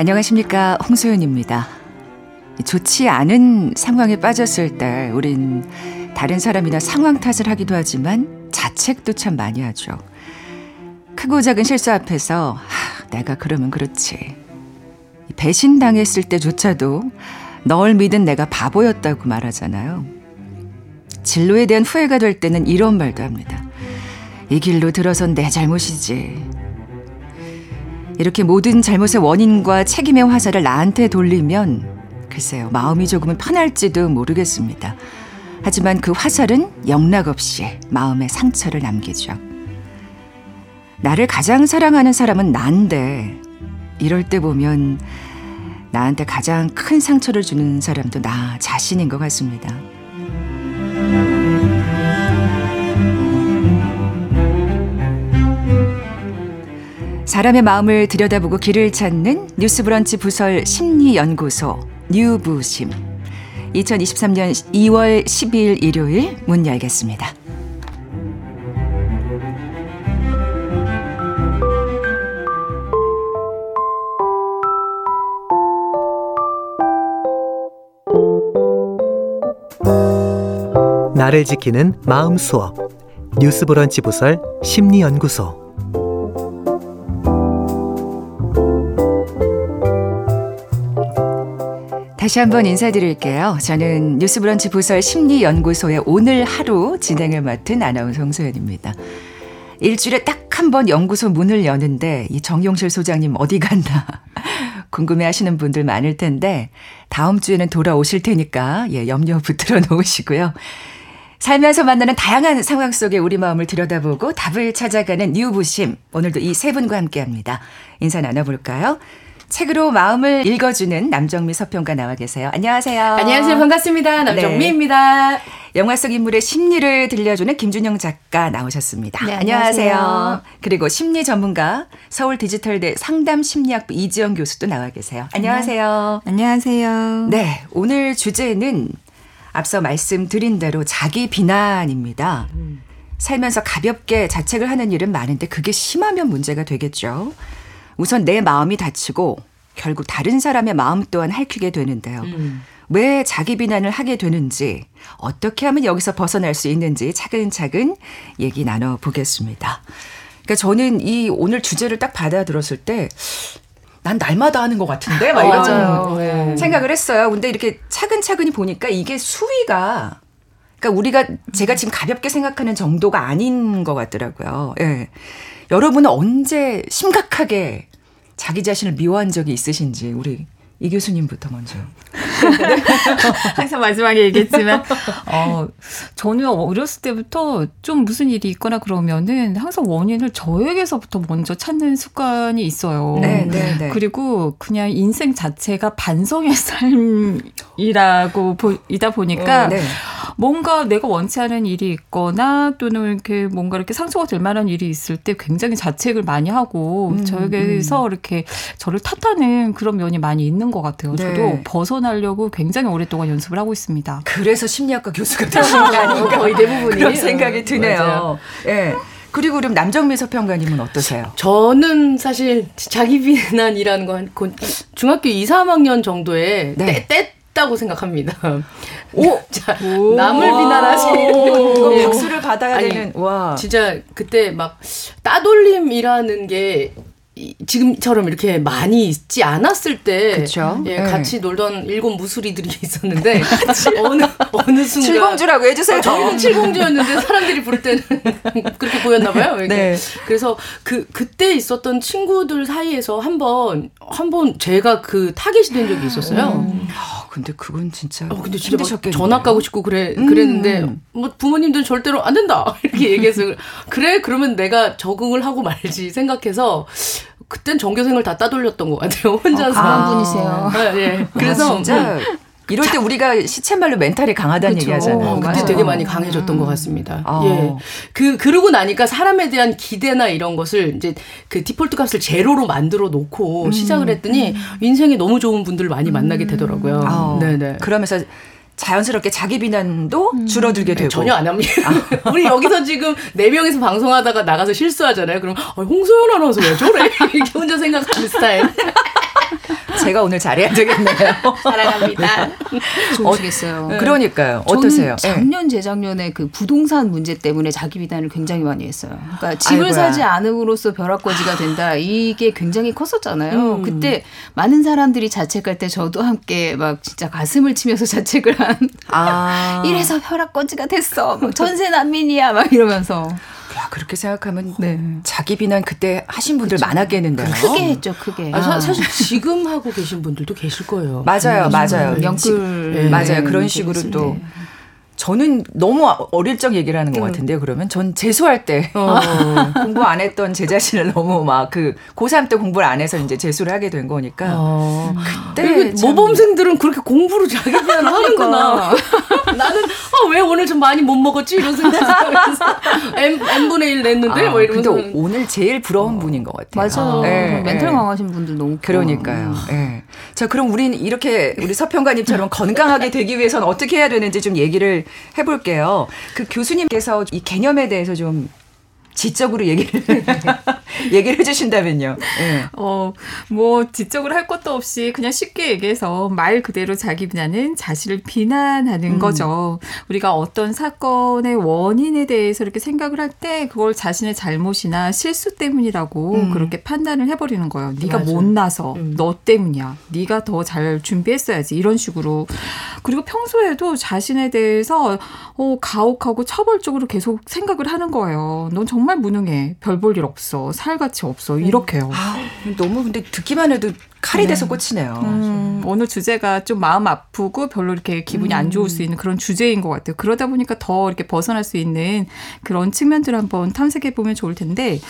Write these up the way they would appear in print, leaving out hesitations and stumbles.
안녕하십니까, 홍소연입니다. 좋지 않은 상황에 빠졌을 때 우린 다른 사람이나 상황 탓을 하기도 하지만 자책도 참 많이 하죠. 크고 작은 실수 앞에서 내가 그러면 그렇지. 배신당했을 때조차도 널 믿은 내가 바보였다고 말하잖아요. 진로에 대한 후회가 될 때는 이런 말도 합니다. 이 길로 들어선 내 잘못이지. 이렇게 모든 잘못의 원인과 책임의 화살을 나한테 돌리면 글쎄요, 마음이 조금은 편할지도 모르겠습니다. 하지만 그 화살은 영락없이 마음에 상처를 남기죠. 나를 가장 사랑하는 사람은 난데 이럴 때 보면 나한테 가장 큰 상처를 주는 사람도 나 자신인 것 같습니다. 사람의 마음을 들여다보고 길을 찾는 뉴스 브런치 부설 심리연구소 뉴부심, 2023년 2월 12일 일요일 문 열겠습니다. 나를 지키는 마음 수업, 뉴스 브런치 부설 심리연구소. 다시 한번 인사드릴게요. 저는 뉴스 브런치 부설 심리연구소의 오늘 하루 진행을 맡은 아나운서 홍소연입니다. 일주일에 딱 한 번 연구소 문을 여는데 이 정용실 소장님 어디 갔나 궁금해하시는 분들 많을 텐데 다음 주에는 돌아오실 테니까 염려 붙들어 놓으시고요. 살면서 만나는 다양한 상황 속에 우리 마음을 들여다보고 답을 찾아가는 뉴부심, 오늘도 이 세 분과 함께합니다. 인사 나눠볼까요? 책으로 마음을 읽어주는 남정미 서평가 나와 계세요. 안녕하세요. 안녕하세요. 반갑습니다. 남정미입니다. 네. 영화 속 인물의 심리를 들려주는 김준영 작가 나오셨습니다. 네, 안녕하세요. 그리고 심리 전문가 서울 디지털대 상담심리학부 이지영 교수도 나와 계세요. 안녕하세요. 안녕하세요. 네, 오늘 주제는 앞서 말씀드린 대로 자기 비난입니다. 살면서 가볍게 자책을 하는 일은 많은데 그게 심하면 문제가 되겠죠. 우선 내 마음이 다치고 결국 다른 사람의 마음 또한 핥히게 되는데요. 왜 자기 비난을 하게 되는지, 어떻게 하면 여기서 벗어날 수 있는지 차근차근 얘기 나눠보겠습니다. 그러니까 저는 이 오늘 주제를 딱 받아들었을 때 난 날마다 하는 것 같은데 막 이런 맞아요. 생각을 했어요. 근데 이렇게 차근차근히 보니까 이게 수위가, 그러니까 우리가 제가 지금 가볍게 생각하는 정도가 아닌 것 같더라고요. 예. 여러분은 언제 심각하게 자기 자신을 미워한 적이 있으신지, 우리 이 교수님부터 먼저. 항상 마지막에 얘기했지만 저는 어렸을 때부터 좀 무슨 일이 있거나 그러면은 항상 원인을 저에게서부터 먼저 찾는 습관이 있어요. 네. 그리고 그냥 인생 자체가 반성의 삶이라고 이다 보니까 네. 뭔가 내가 원치 않은 일이 있거나 또는 이렇게 뭔가 이렇게 상처가 될 만한 일이 있을 때 굉장히 자책을 많이 하고 저에게서 이렇게 저를 탓하는 그런 면이 많이 있는 것 같아요. 네. 저도 벗어나려고 굉장히 오랫동안 연습을 하고 있습니다. 그래서 심리학과 교수가 되신 게 아닌가 거의 대부분이 그런 생각이 드네요. 예. 그리고 그럼 남정미 서평가님은 어떠세요? 저는 사실 자기 비난이라는 건 중학교 2, 3학년 정도에 네. 떼다고 생각합니다. 오! 자, 남을 비난하시는 박수를 받아야 되는. 와. 진짜 그때 막 따돌림이라는 게 지금처럼 이렇게 많이 있지 않았을 때, 그쵸? 예, 같이 놀던 일곱 무수리들이 있었는데 어느 순간 칠공주라고 해주세요. 저희는 칠공주였는데 사람들이 부를 때는 그렇게 보였나 봐요. 네. 그래서 그때 있었던 친구들 사이에서 한번 제가 그 타겟이 된 적이 있었어요. 근데 그건 진짜 힘드셨겠네요. 전학 가고 싶고 그랬는데 뭐 부모님들은 절대로 안 된다 이렇게 얘기해서 그래 그러면 내가 적응을 하고 말지 생각해서. 그땐 전교생을 다 따돌렸던 것 같아요. 혼자서. 그런 분이세요. 네. 그래서 진짜 이럴 때 우리가 시쳇말로 멘탈이 강하다는 그쵸. 얘기하잖아요. 그때 되게 많이 강해졌던 것 같습니다. 예. 그러고 나니까 사람에 대한 기대나 이런 것을 이제 그 디폴트 값을 제로로 만들어 놓고 시작을 했더니 인생이 너무 좋은 분들을 많이 만나게 되더라고요. 네네. 그러면서 자연스럽게 자기 비난도 줄어들게 되고. 전혀 안 합니다. 우리 여기서 지금 4명이서 방송하다가 나가서 실수하잖아요. 그럼 홍소연 아나운서 왜 저래? 이렇게 혼자 생각하는 스타일. 제가 오늘 잘해야 되겠네요. 사랑합니다. 좋으시겠어요. 그러니까요. 어떠세요? 저는 작년 재작년에 그 부동산 문제 때문에 자기 비난을 굉장히 많이 했어요. 그러니까 집을 아이고야. 사지 않음으로써 벼락거지가 된다. 이게 굉장히 컸었잖아요. 그때 많은 사람들이 자책할 때 저도 함께 막 진짜 가슴을 치면서 자책을 한. 아. 이래서 벼락거지가 됐어. 전세 난민이야. 막 이러면서. 야, 그렇게 생각하면 네. 자기 비난 그때 하신 분들 그렇죠. 많았겠는데요. 크게 했죠, 크게. 아, 사실 지금 하고 계신 분들도 계실 거예요. 맞아요, 맞아요. 영끌. 네. 맞아요. 그런 식으로 네. 또. 저는 너무 어릴 적 얘기를 하는 것 같은데요. 그러면 전 재수할 때 공부 안 했던 제 자신을 너무 막 그 고3 때 공부를 안 해서 이제 재수를 하게 된 거니까 그때 모범생들은 그렇게 공부를 자기 비난을 하는구나. 나는 왜 오늘 좀 많이 못 먹었지 이런 생각하면서 n분의 1 냈는데 뭐 이러면서. 근데 오늘 제일 부러운 분인 것 같아요. 맞아요. 네. 멘탈 강하신 분들 너무 그러니까요. 네. 자, 그럼 우리는 이렇게 우리 서평가님처럼 건강하게 되기 위해서는 어떻게 해야 되는지 좀 얘기를 해볼게요. 그 교수님께서 이 개념에 대해서 좀 지적으로 얘기를 해주신다면요. 네. 뭐 지적을 할 것도 없이 그냥 쉽게 얘기해서 말 그대로 자기 비난은 자신을 비난하는 거죠. 우리가 어떤 사건의 원인에 대해서 이렇게 생각을 할 때 그걸 자신의 잘못이나 실수 때문이라고 그렇게 판단을 해버리는 거예요. 네가 맞아. 못나서 너 때문이야. 네가 더 잘 준비했어야지 이런 식으로. 그리고 평소에도 자신에 대해서 가혹하고 처벌적으로 계속 생각을 하는 거예요. 넌 정말 무능해. 별 볼 일 없어. 살같이 없어. 이렇게요. 아, 너무 근데 듣기만 해도 칼이 돼서 꽂히네요. 오늘 주제가 좀 마음 아프고 별로 이렇게 기분이 안 좋을 수 있는 그런 주제인 것 같아요. 그러다 보니까 더 이렇게 벗어날 수 있는 그런 측면들을 한번 탐색해 보면 좋을 텐데,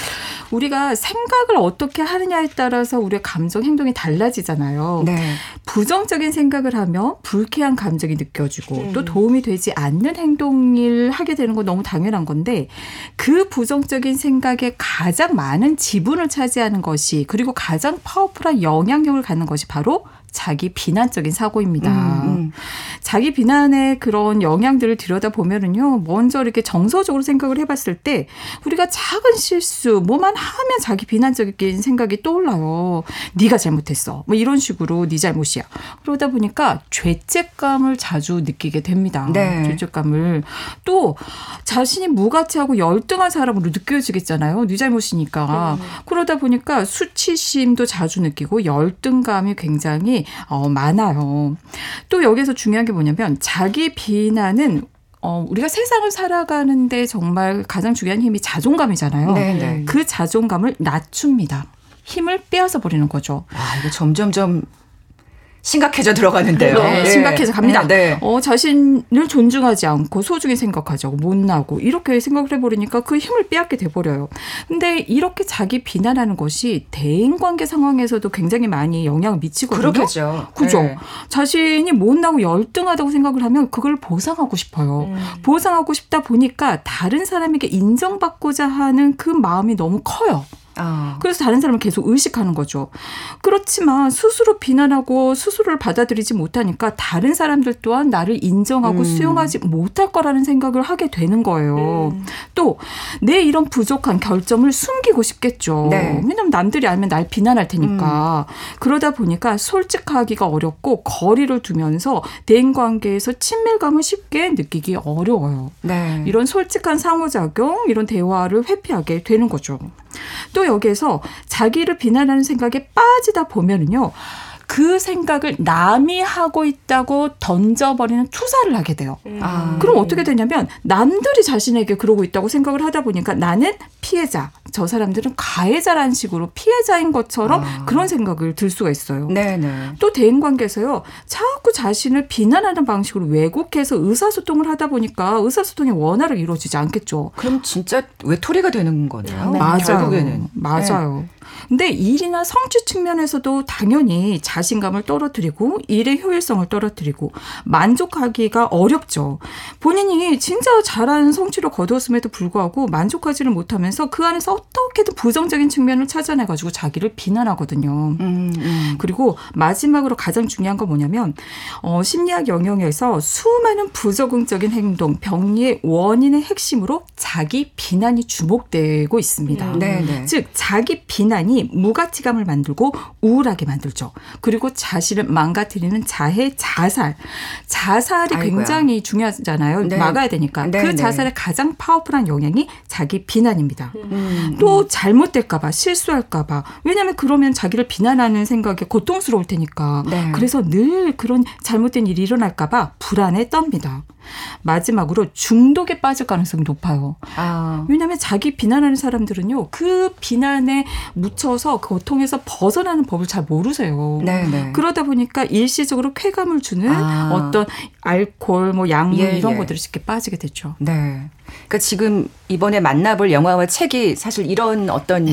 우리가 생각을 어떻게 하느냐에 따라서 우리의 감정, 행동이 달라지잖아요. 네. 부정적인 생각을 하면 불쾌한 감정이 느껴지고 또 도움이 되지 않는 행동을 하게 되는 건 너무 당연한 건데, 그 부정적인 생각에 가장 많은 지분을 차지하는 것이, 그리고 가장 파워풀한 영향력을 갖는 것이 바로 자기 비난적인 사고입니다. 자기 비난의 그런 영향들을 들여다보면은요, 먼저 이렇게 정서적으로 생각을 해봤을 때 우리가 작은 실수 뭐만 하면 자기 비난적인 생각이 떠올라요. 네가 잘못했어. 뭐 이런 식으로 네 잘못이야. 그러다 보니까 죄책감을 자주 느끼게 됩니다. 네. 죄책감을. 또 자신이 무가치하고 열등한 사람으로 느껴지겠잖아요. 네 잘못이니까. 그러다 보니까 수치심도 자주 느끼고 열등감이 굉장히 많아요. 또 여기에서 중요한 게 뭐냐면, 자기 비난은 우리가 세상을 살아가는데 정말 가장 중요한 힘이 자존감이잖아요. 네네. 그 자존감을 낮춥니다. 힘을 빼앗아 버리는 거죠. 아, 이거 점점점 심각해져 들어가는데요. 네, 심각해져 갑니다. 네, 네. 자신을 존중하지 않고 소중히 생각하죠. 못나고 이렇게 생각을 해버리니까 그 힘을 빼앗게 돼버려요. 근데 이렇게 자기 비난하는 것이 대인관계 상황에서도 굉장히 많이 영향을 미치거든요. 그렇겠죠. 그죠. 네. 자신이 못나고 열등하다고 생각을 하면 그걸 보상하고 싶어요. 보상하고 싶다 보니까 다른 사람에게 인정받고자 하는 그 마음이 너무 커요. 그래서 다른 사람을 계속 의식하는 거죠. 그렇지만 스스로 비난하고 스스로를 받아들이지 못하니까 다른 사람들 또한 나를 인정하고 수용하지 못할 거라는 생각을 하게 되는 거예요. 또 내 이런 부족한 결점을 숨기고 싶겠죠. 네. 왜냐하면 남들이 알면 날 비난할 테니까. 그러다 보니까 솔직하기가 어렵고 거리를 두면서 대인관계에서 친밀감을 쉽게 느끼기 어려워요. 네. 이런 솔직한 상호작용, 이런 대화를 회피하게 되는 거죠. 또 여기에서 자기를 비난하는 생각에 빠지다 보면은요, 그 생각을 남이 하고 있다고 던져버리는 투사를 하게 돼요. 그럼 어떻게 되냐면, 남들이 자신에게 그러고 있다고 생각을 하다 보니까 나는 피해자, 저 사람들은 가해자라는 식으로 피해자인 것처럼 그런 생각을 들 수가 있어요. 네네. 또 대인관계에서요, 자꾸 자신을 비난하는 방식으로 왜곡해서 의사소통을 하다 보니까 의사소통이 원활하게 이루어지지 않겠죠. 그럼 진짜 외톨이가 되는 거네요. 네. 맞아요. 결국에는. 맞아요. 네. 근데 일이나 성취 측면에서도 당연히 자신감을 떨어뜨리고 일의 효율성을 떨어뜨리고 만족하기가 어렵죠. 본인이 진짜 잘한 성취를 거두었음에도 불구하고 만족하지를 못하면서 그래서 그 안에서 어떻게든 부정적인 측면을 찾아내가지고 자기를 비난하거든요. 그리고 마지막으로 가장 중요한 건 뭐냐면 심리학 영역에서 수많은 부적응적인 행동, 병리의 원인의 핵심으로 자기 비난이 주목되고 있습니다. 즉 자기 비난이 무가치감을 만들고 우울하게 만들죠. 그리고 자신을 망가뜨리는 자해, 자살. 자살이 아이고야. 굉장히 중요하잖아요. 네. 막아야 되니까. 네. 그 자살의 가장 파워풀한 영향이 자기 비난입니다. 또 잘못될까 봐, 실수할까 봐. 왜냐하면 그러면 자기를 비난하는 생각에 고통스러울 테니까. 네. 그래서 늘 그런 잘못된 일이 일어날까 봐 불안에 떱니다. 마지막으로 중독에 빠질 가능성이 높아요. 왜냐하면 자기 비난하는 사람들은요. 그 비난에 묻혀서 그 고통에서 벗어나는 법을 잘 모르세요. 네네. 그러다 보니까 일시적으로 쾌감을 주는 어떤 알코올, 뭐 약물 이런 것들이 쉽게 빠지게 되죠. 네. 그러니까 지금 이번에 만나볼 영화와 책이 사실 이런 어떤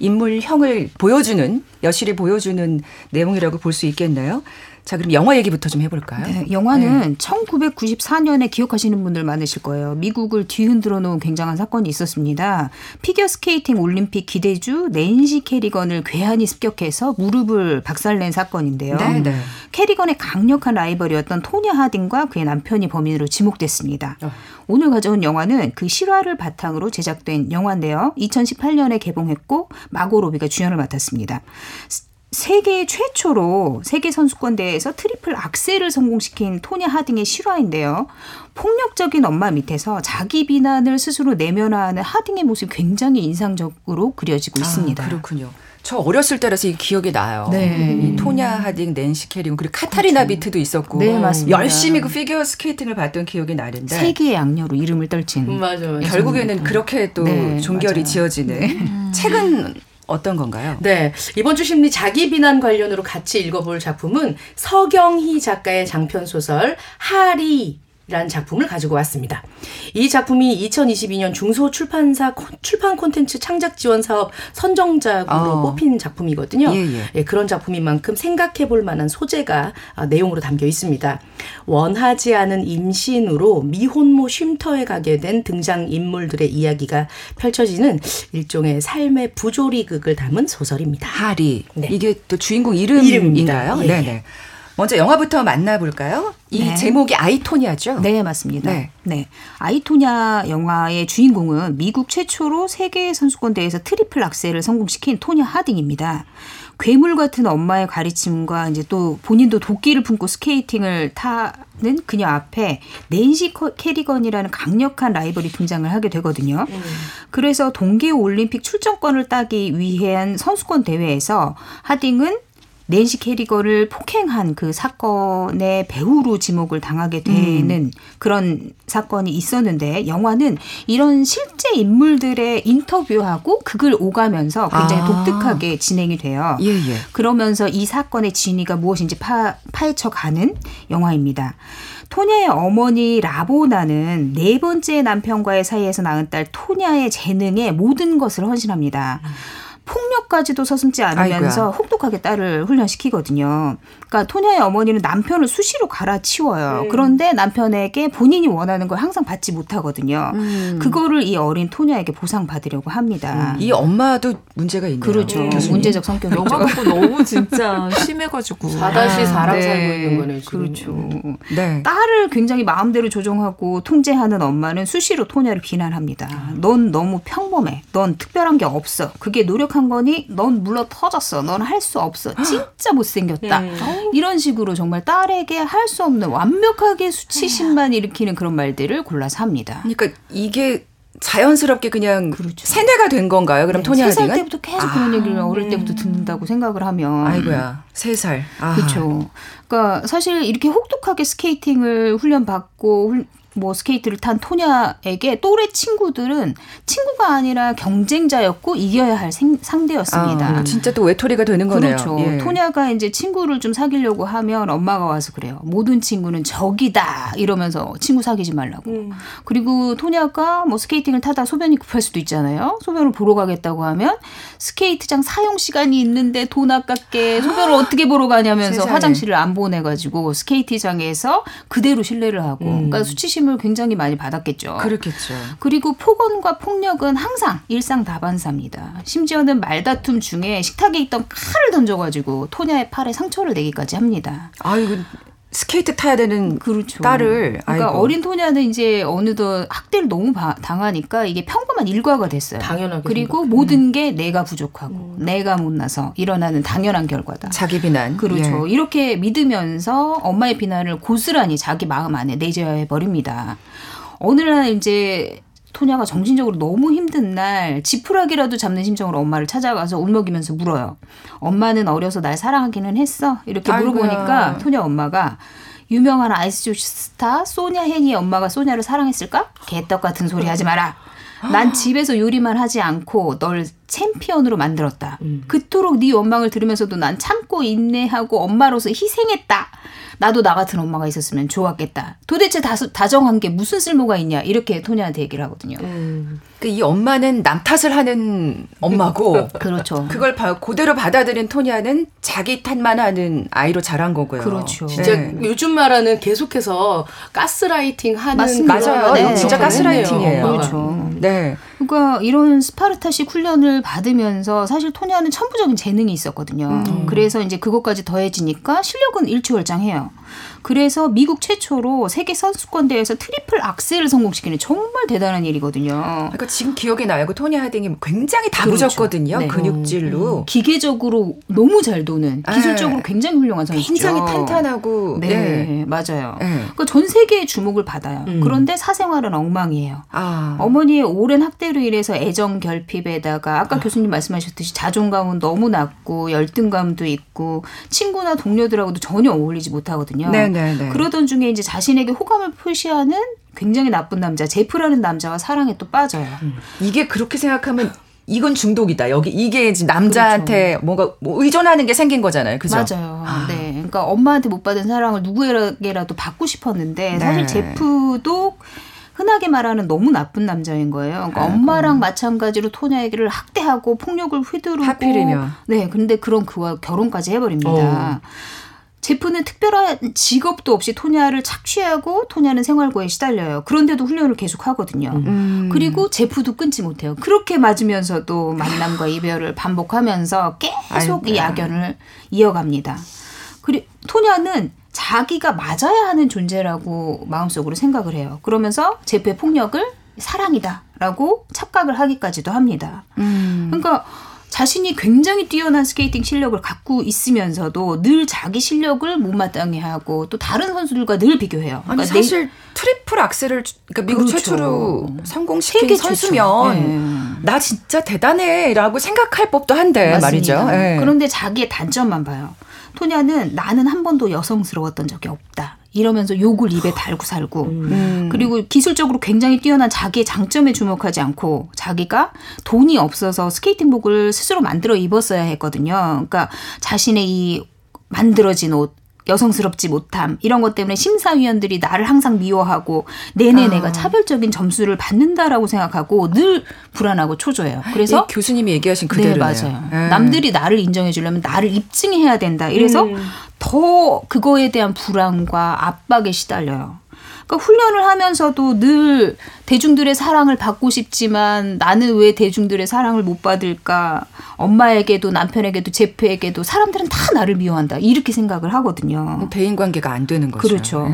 인물형을 보여주는, 여실히 보여주는 내용이라고 볼 수 있겠네요. 자, 그럼 영화 얘기부터 좀 해볼까요? 네, 영화는 1994년에 기억하시는 분들 많으실 거예요. 미국을 뒤흔들어 놓은 굉장한 사건이 있었습니다. 피겨스케이팅 올림픽 기대주 낸시 캐리건을 괴한이 습격해서 무릎을 박살낸 사건인데요. 네네. 캐리건의 강력한 라이벌이었던 토냐 하딩과 그의 남편이 범인으로 지목됐습니다. 오늘 가져온 영화는 그 실화를 바탕으로 제작된 영화인데요. 2018년에 개봉했고 마고 로비가 주연을 맡았습니다. 세계 최초로 세계 선수권 대회에서 트리플 악셀을 성공시킨 토냐 하딩의 실화인데요. 폭력적인 엄마 밑에서 자기 비난을 스스로 내면화하는 하딩의 모습이 굉장히 인상적으로 그려지고 있습니다. 그렇군요. 저 어렸을 때라서 이 기억이 나요. 네. 이 토냐 하딩, 낸시 캐리건 그리고 카타리나 그렇죠. 비트도 있었고 네, 맞습니다. 열심히 그 피겨 스케이팅을 봤던 기억이 나는데 세계의 악녀로 이름을 떨친 맞아요. 결국에는 그렇게 또 종결이 맞아요. 지어지는 최근 어떤 건가요? 네. 이번 주 심리 자기 비난 관련으로 같이 읽어볼 작품은 서경희 작가의 장편 소설 하리. 라는 작품을 가지고 왔습니다. 이 작품이 2022년 중소출판사 출판 콘텐츠 창작 지원 사업 선정작으로 뽑힌 작품이거든요. 예, 그런 작품인 만큼 생각해볼 만한 소재가 내용으로 담겨 있습니다. 원하지 않은 임신으로 미혼모 쉼터에 가게 된 등장인물들의 이야기가 펼쳐지는 일종의 삶의 부조리극을 담은 소설입니다. 하리. 네. 이게 또 주인공 이름인가요? 예. 네네. 먼저 영화부터 만나볼까요? 이 제목이 아이토냐죠? 네, 맞습니다. 네. 아이토냐 영화의 주인공은 미국 최초로 세계 선수권 대회에서 트리플 악셀을 성공시킨 토냐 하딩입니다. 괴물 같은 엄마의 가르침과 이제 또 본인도 도끼를 품고 스케이팅을 타는 그녀 앞에 낸시 캐리건이라는 강력한 라이벌이 등장을 하게 되거든요. 그래서 동계오 올림픽 출전권을 따기 위한 선수권 대회에서 하딩은 낸시 캐리건을 폭행한 그 사건의 배우로 지목을 당하게 되는 그런 사건이 있었는데 영화는 이런 실제 인물들의 인터뷰하고 극을 오가면서 굉장히 독특하게 진행이 돼요. 예. 그러면서 이 사건의 진위가 무엇인지 파헤쳐가는 영화입니다. 토냐의 어머니 라보나는 네 번째 남편과의 사이에서 낳은 딸 토냐의 재능에 모든 것을 헌신합니다. 폭력까지도 서슴지 않으면서 혹독하게 딸을 훈련시키거든요. 그러니까 토냐의 어머니는 남편을 수시로 갈아치워요. 그런데 남편에게 본인이 원하는 걸 항상 받지 못하거든요. 그거를 이 어린 토냐에게 보상받으려고 합니다. 이 엄마도 문제가 있네요. 그렇죠. 문제적 성격이죠. 영화가 또 너무 진짜 심해가지고 4-4랑 살고 있는 거네. 지금. 그렇죠. 네. 딸을 굉장히 마음대로 조종하고 통제하는 엄마는 수시로 토냐를 비난합니다. 넌 너무 평범해. 넌 특별한 게 없어. 그게 노력 한 거니 넌 물러 터졌어. 넌 할 수 없어. 진짜 못생겼다. 이런 식으로 정말 딸에게 할 수 없는 완벽하게 수치심만 일으키는 그런 말들을 골라서 합니다. 그러니까 이게 자연스럽게 그냥 세뇌가 된 건가요? 그럼 토니 하딩은? 3살 때부터 계속 그런 얘기를 어릴 때부터 듣는다고 생각을 하면. 아이고야. 3살. 그렇죠. 그러니까 사실 이렇게 혹독하게 스케이팅을 훈련받고 스케이트를 탄 토냐에게 또래 친구들은 친구가 아니라 경쟁자였고 이겨야 할 상대였습니다. 진짜 또 외톨이가 되는 거네요. 그렇죠. 예. 토냐가 이제 친구를 좀 사귀려고 하면 엄마가 와서 그래요. 모든 친구는 적이다 이러면서 친구 사귀지 말라고. 그리고 토냐가 스케이팅을 타다 소변이 급할 수도 있잖아요. 소변을 보러 가겠다고 하면 스케이트장 사용 시간이 있는데 돈 아깝게 소변을 어떻게 보러 가냐면서 세상에. 화장실을 안 보내가지고 스케이트장에서 그대로 실례를 하고 그러니까 수치심 관심을 굉장히 많이 받았겠죠. 그렇겠죠. 그리고 폭언과 폭력은 항상 일상다반사입니다. 심지어는 말다툼 중에 식탁에 있던 칼을 던져가지고 토냐의 팔에 상처를 내기까지 합니다. 아이고. 스케이트 타야 되는 그렇죠. 딸을. 그러니까 아이고. 어린 토냐는 이제 어느덧 학대를 너무 당하니까 이게 평범한 일과가 됐어요. 당연하게. 그리고 생각해. 모든 게 내가 부족하고 내가 못나서 일어나는 당연한 결과다. 자기 비난. 그렇죠. 예. 이렇게 믿으면서 엄마의 비난을 고스란히 자기 마음 안에 내재해버립니다. 어느 날 이제 토냐가 정신적으로 너무 힘든 날 지푸라기라도 잡는 심정으로 엄마를 찾아가서 울먹이면서 물어요. 엄마는 어려서 날 사랑하기는 했어? 이렇게 아이고야. 물어보니까 토냐 엄마가 유명한 아이스쇼 스타 소냐 해니의 엄마가 소냐를 사랑했을까? 개떡 같은 소리 하지 마라. 난 집에서 요리만 하지 않고 널 챔피언으로 만들었다. 그토록 네 원망을 들으면서도 난 참고 인내하고 엄마로서 희생했다. 나도 나 같은 엄마가 있었으면 좋았겠다. 도대체 다정한 게 무슨 쓸모가 있냐. 이렇게 토냐한테 얘기를 하거든요. 이 엄마는 남 탓을 하는 엄마고 그렇죠. 그걸 그대로 받아들인 토냐는 자기 탓만 하는 아이로 자란 거고요. 그렇죠. 진짜 네. 요즘 말하는 계속해서 가스라이팅 하는 맞아요. 네. 진짜 가스라이팅이에요. 그렇죠. 네. 그러니까 이런 스파르타식 훈련을 받으면서 사실 토냐는 천부적인 재능이 있었거든요. 그래서 이제 그것까지 더해지니까 실력은 일취월장해요. 그래서 미국 최초로 세계 선수권 대회에서 트리플 악셀을 성공시키는 정말 대단한 일이거든요. 그러니까 지금 기억이 나요. 그 토니 하딩이 굉장히 다부졌거든요. 그렇죠. 네. 근육질로. 기계적으로 너무 잘 도는 기술적으로 굉장히 훌륭한 선수죠. 굉장히 탄탄하고. 네, 네. 맞아요. 네. 그러니까 전 세계의 주목을 받아요. 그런데 사생활은 엉망이에요. 아. 어머니의 오랜 학대로 인해서 애정 결핍에다가 아까 교수님 말씀하셨듯이 자존감은 너무 낮고 열등감도 있고 친구나 동료들하고도 전혀 어울리지 못하거든요. 네네네. 그러던 중에 이제 자신에게 호감을 표시하는 굉장히 나쁜 남자 제프라는 남자와 사랑에 또 빠져요. 이게 그렇게 생각하면 이건 중독이다. 여기 이게 이제 남자한테 그렇죠. 뭔가 뭐 의존하는 게 생긴 거잖아요. 그죠? 맞아요. 아. 네. 그러니까 엄마한테 못 받은 사랑을 누구에게라도 받고 싶었는데 네. 사실 제프도 흔하게 말하는 너무 나쁜 남자인 거예요. 그러니까 엄마랑 마찬가지로 토냐에게를 학대하고 폭력을 휘두르고 하필이면. 네. 근데 그런 그와 결혼까지 해버립니다. 제프는 특별한 직업도 없이 토냐를 착취하고 토냐는 생활고에 시달려요. 그런데도 훈련을 계속 하거든요. 그리고 제프도 끊지 못해요. 그렇게 맞으면서도 만남과 이별을 반복하면서 계속 이 악연을 이어갑니다. 그리고 토냐는 자기가 맞아야 하는 존재라고 마음속으로 생각을 해요. 그러면서 제프의 폭력을 사랑이다라고 착각을 하기까지도 합니다. 그러니까 자신이 굉장히 뛰어난 스케이팅 실력을 갖고 있으면서도 늘 자기 실력을 못마땅해 하고 또 다른 선수들과 늘 비교해요. 그러니까 아니, 사실 트리플 악셀을 그러니까 미국 그렇죠. 최초로 성공시킨 선수면 나 진짜 대단해라고 생각할 법도 한데 맞습니다. 말이죠. 네. 그런데 자기의 단점만 봐요. 토냐는 나는 한 번도 여성스러웠던 적이 없다. 이러면서 욕을 입에 달고 살고 그리고 기술적으로 굉장히 뛰어난 자기의 장점에 주목하지 않고 자기가 돈이 없어서 스케이팅복을 스스로 만들어 입었어야 했거든요. 그러니까 자신의 이 만들어진 옷, 여성스럽지 못함 이런 것 때문에 심사위원들이 나를 항상 미워하고 내내 내가 차별적인 점수를 받는다라고 생각하고 늘 불안하고 초조해요. 그래서 교수님이 얘기하신 그대로네요. 네, 맞아요. 남들이 나를 인정해 주려면 나를 입증해야 된다. 이래서 더 그거에 대한 불안과 압박에 시달려요. 그러니까 훈련을 하면서도 늘 대중들의 사랑을 받고 싶지만 나는 왜 대중들의 사랑을 못 받을까? 엄마에게도 남편에게도 제프에게도 사람들은 다 나를 미워한다. 이렇게 생각을 하거든요. 대인관계가 안 되는 거죠. 그렇죠.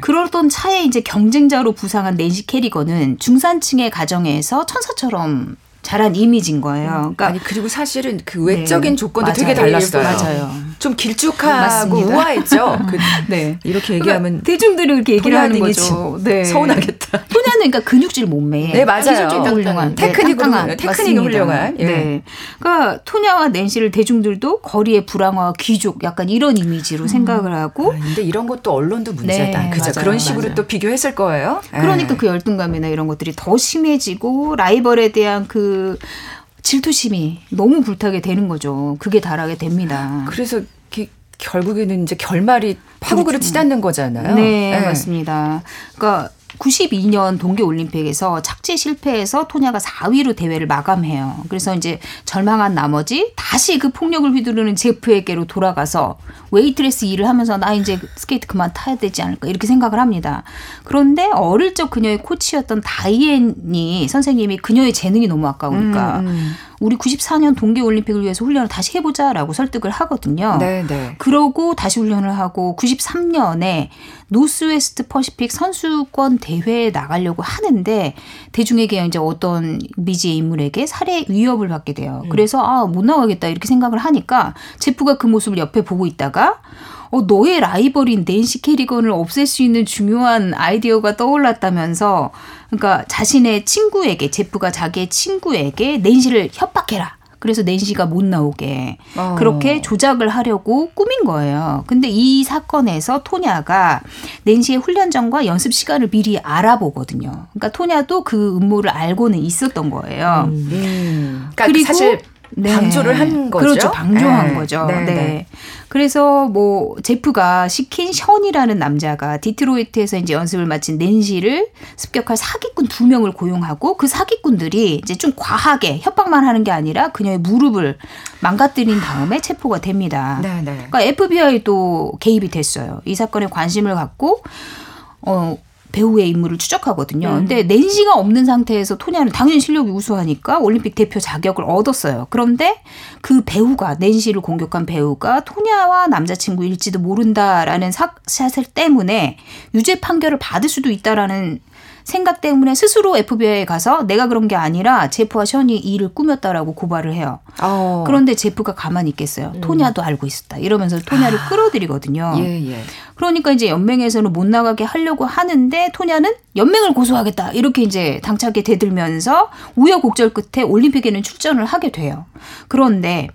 그러던 차에 이제 경쟁자로 부상한 낸시 캐리건은 중산층의 가정에서 천사처럼 잘한 이미지인 거예요. 그러니까 아니 그리고 사실은 그 외적인 네, 조건도 맞아요. 되게 달랐어요. 맞아요. 좀 길쭉하고 우아했죠. 네, 이렇게 얘기하면 대중들이 이렇게 얘기를 하는 거죠. 네. 서운하겠다. 토냐는 그러니까 근육질 몸매. 네, 맞아요. 훌륭한 테크닉이 훌륭한. 예. 네. 그러니까 토냐와 낸시를 대중들도 거리의 불황화 귀족 약간 이런 이미지로 생각을 하고. 근데 이런 것도 언론도 문제다. 네, 그죠? 그런 식으로 맞아요. 또 비교했을 거예요. 그러니까 그 열등감이나 이런 것들이 더 심해지고 라이벌에 대한 그 질투심이 너무 불타게 되는 거죠. 그게 달하게 됩니다. 그래서 결국에는 이제 결말이 파국으로 치닫는 거잖아요. 네, 네. 맞습니다. 그러니까 92년 동계올림픽에서 착지 실패해서 토냐가 4위로 대회를 마감해요. 그래서 이제 절망한 나머지 다시 그 폭력을 휘두르는 제프에게로 돌아가서 웨이트레스 일을 하면서 나 이제 스케이트 그만 타야 되지 않을까 이렇게 생각을 합니다. 그런데 어릴 적 그녀의 코치였던 다이앤이 선생님이 그녀의 재능이 너무 아까우니까 우리 94년 동계올림픽을 위해서 훈련을 다시 해보자라고 설득을 하거든요. 네네. 그러고 다시 훈련을 하고 93년에 노스웨스트 퍼시픽 선수권 대회에 나가려고 하는데 대중에게 이제 어떤 미지의 인물에게 살해 위협을 받게 돼요. 그래서 아, 못 나가겠다 이렇게 생각을 하니까 제프가 그 모습을 옆에 보고 있다가 너의 라이벌인 낸시 캐리건을 없앨 수 있는 중요한 아이디어가 떠올랐다면서 그러니까 자신의 친구에게 제프가 자기의 친구에게 낸시를 협박해라. 그래서 낸시가 못 나오게 그렇게 조작을 하려고 꾸민 거예요. 근데 이 사건에서 토냐가 낸시의 훈련전과 연습 시간을 미리 알아보거든요. 그러니까 토냐도 그 음모를 알고는 있었던 거예요. 그러니까 그리고 사실 네. 방조를 한 거죠. 그렇죠. 방조한 거죠. 네. 네. 그래서 뭐 제프가 시킨 션이라는 남자가 디트로이트에서 이제 연습을 마친 낸시를 습격할 사기꾼 2명을 고용하고 그 사기꾼들이 이제 좀 과하게 협박만 하는 게 아니라 그녀의 무릎을 망가뜨린 다음에 체포가 됩니다. 네, 네. 그러니까 FBI도 개입이 됐어요. 이 사건에 관심을 갖고 배우의 인물을 추적하거든요. 근데 낸시가 없는 상태에서 토냐는 당연히 실력이 우수하니까 올림픽 대표 자격을 얻었어요. 그런데 그 배우가 낸시를 공격한 배우가 토냐와 남자친구일지도 모른다라는 사실 때문에 유죄 판결을 받을 수도 있다라는 생각 때문에 스스로 FBI에 가서 내가 그런 게 아니라 제프와 션이 일을 꾸몄다라고 고발을 해요. 그런데 제프가 가만히 있겠어요. 토냐도 알고 있었다. 이러면서 토냐를 끌어들이거든요. 예. 그러니까 이제 연맹에서는 못 나가게 하려고 하는데 토냐는 연맹을 고소하겠다. 이렇게 이제 당차게 대들면서 우여곡절 끝에 올림픽에는 출전을 하게 돼요. 그런데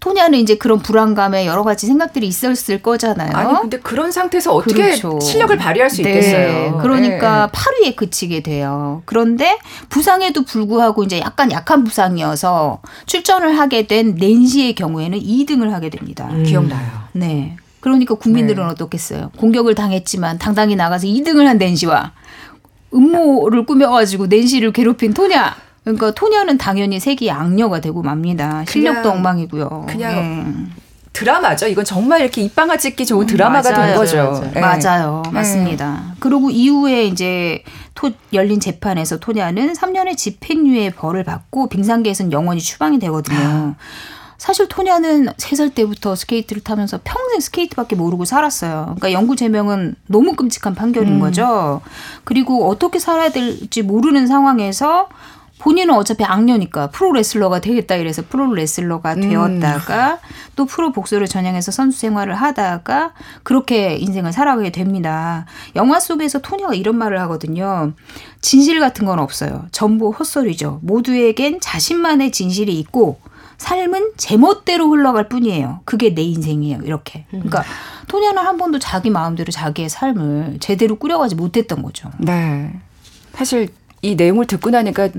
토냐는 이제 그런 불안감에 여러 가지 생각들이 있었을 거잖아요. 아니 근데 그런 상태에서 어떻게 그렇죠. 실력을 발휘할 수 있겠어요. 그러니까 8위에 그치게 돼요. 그런데 부상에도 불구하고 이제 약간 약한 부상이어서 출전을 하게 된 낸시의 경우에는 2등을 하게 됩니다. 기억나요. 네. 그러니까 국민들은 어떻겠어요. 공격을 당했지만 당당히 나가서 2등을 한 낸시와 음모를 꾸며가지고 낸시를 괴롭힌 토냐. 그러니까 토냐는 당연히 세계 악녀가 되고 맙니다. 실력도 엉망이고요. 그냥 드라마죠. 이건 정말 이렇게 입방아 찍기 좋은 드라마가 된 거죠. 맞아요. 맞습니다. 그리고 이후에 이제 열린 재판에서 토냐는 3년의 집행유예 벌을 받고 빙상계에서는 영원히 추방이 되거든요. 사실 토냐는 3살 때부터 스케이트를 타면서 평생 스케이트밖에 모르고 살았어요. 그러니까 영구 제명은 너무 끔찍한 판결인 거죠. 그리고 어떻게 살아야 될지 모르는 상황에서 본인은 어차피 악녀니까 프로레슬러가 되겠다 이래서 프로레슬러가 되었다가 또 프로복서를 전향해서 선수 생활을 하다가 그렇게 인생을 살아가게 됩니다. 영화 속에서 토냐가 이런 말을 하거든요. 진실 같은 건 없어요. 전부 헛소리죠. 모두에겐 자신만의 진실이 있고 삶은 제멋대로 흘러갈 뿐이에요. 그게 내 인생이에요. 이렇게. 그러니까 토냐는 한 번도 자기 마음대로 자기의 삶을 제대로 꾸려가지 못했던 거죠. 네. 사실 이 내용을 듣고 나니까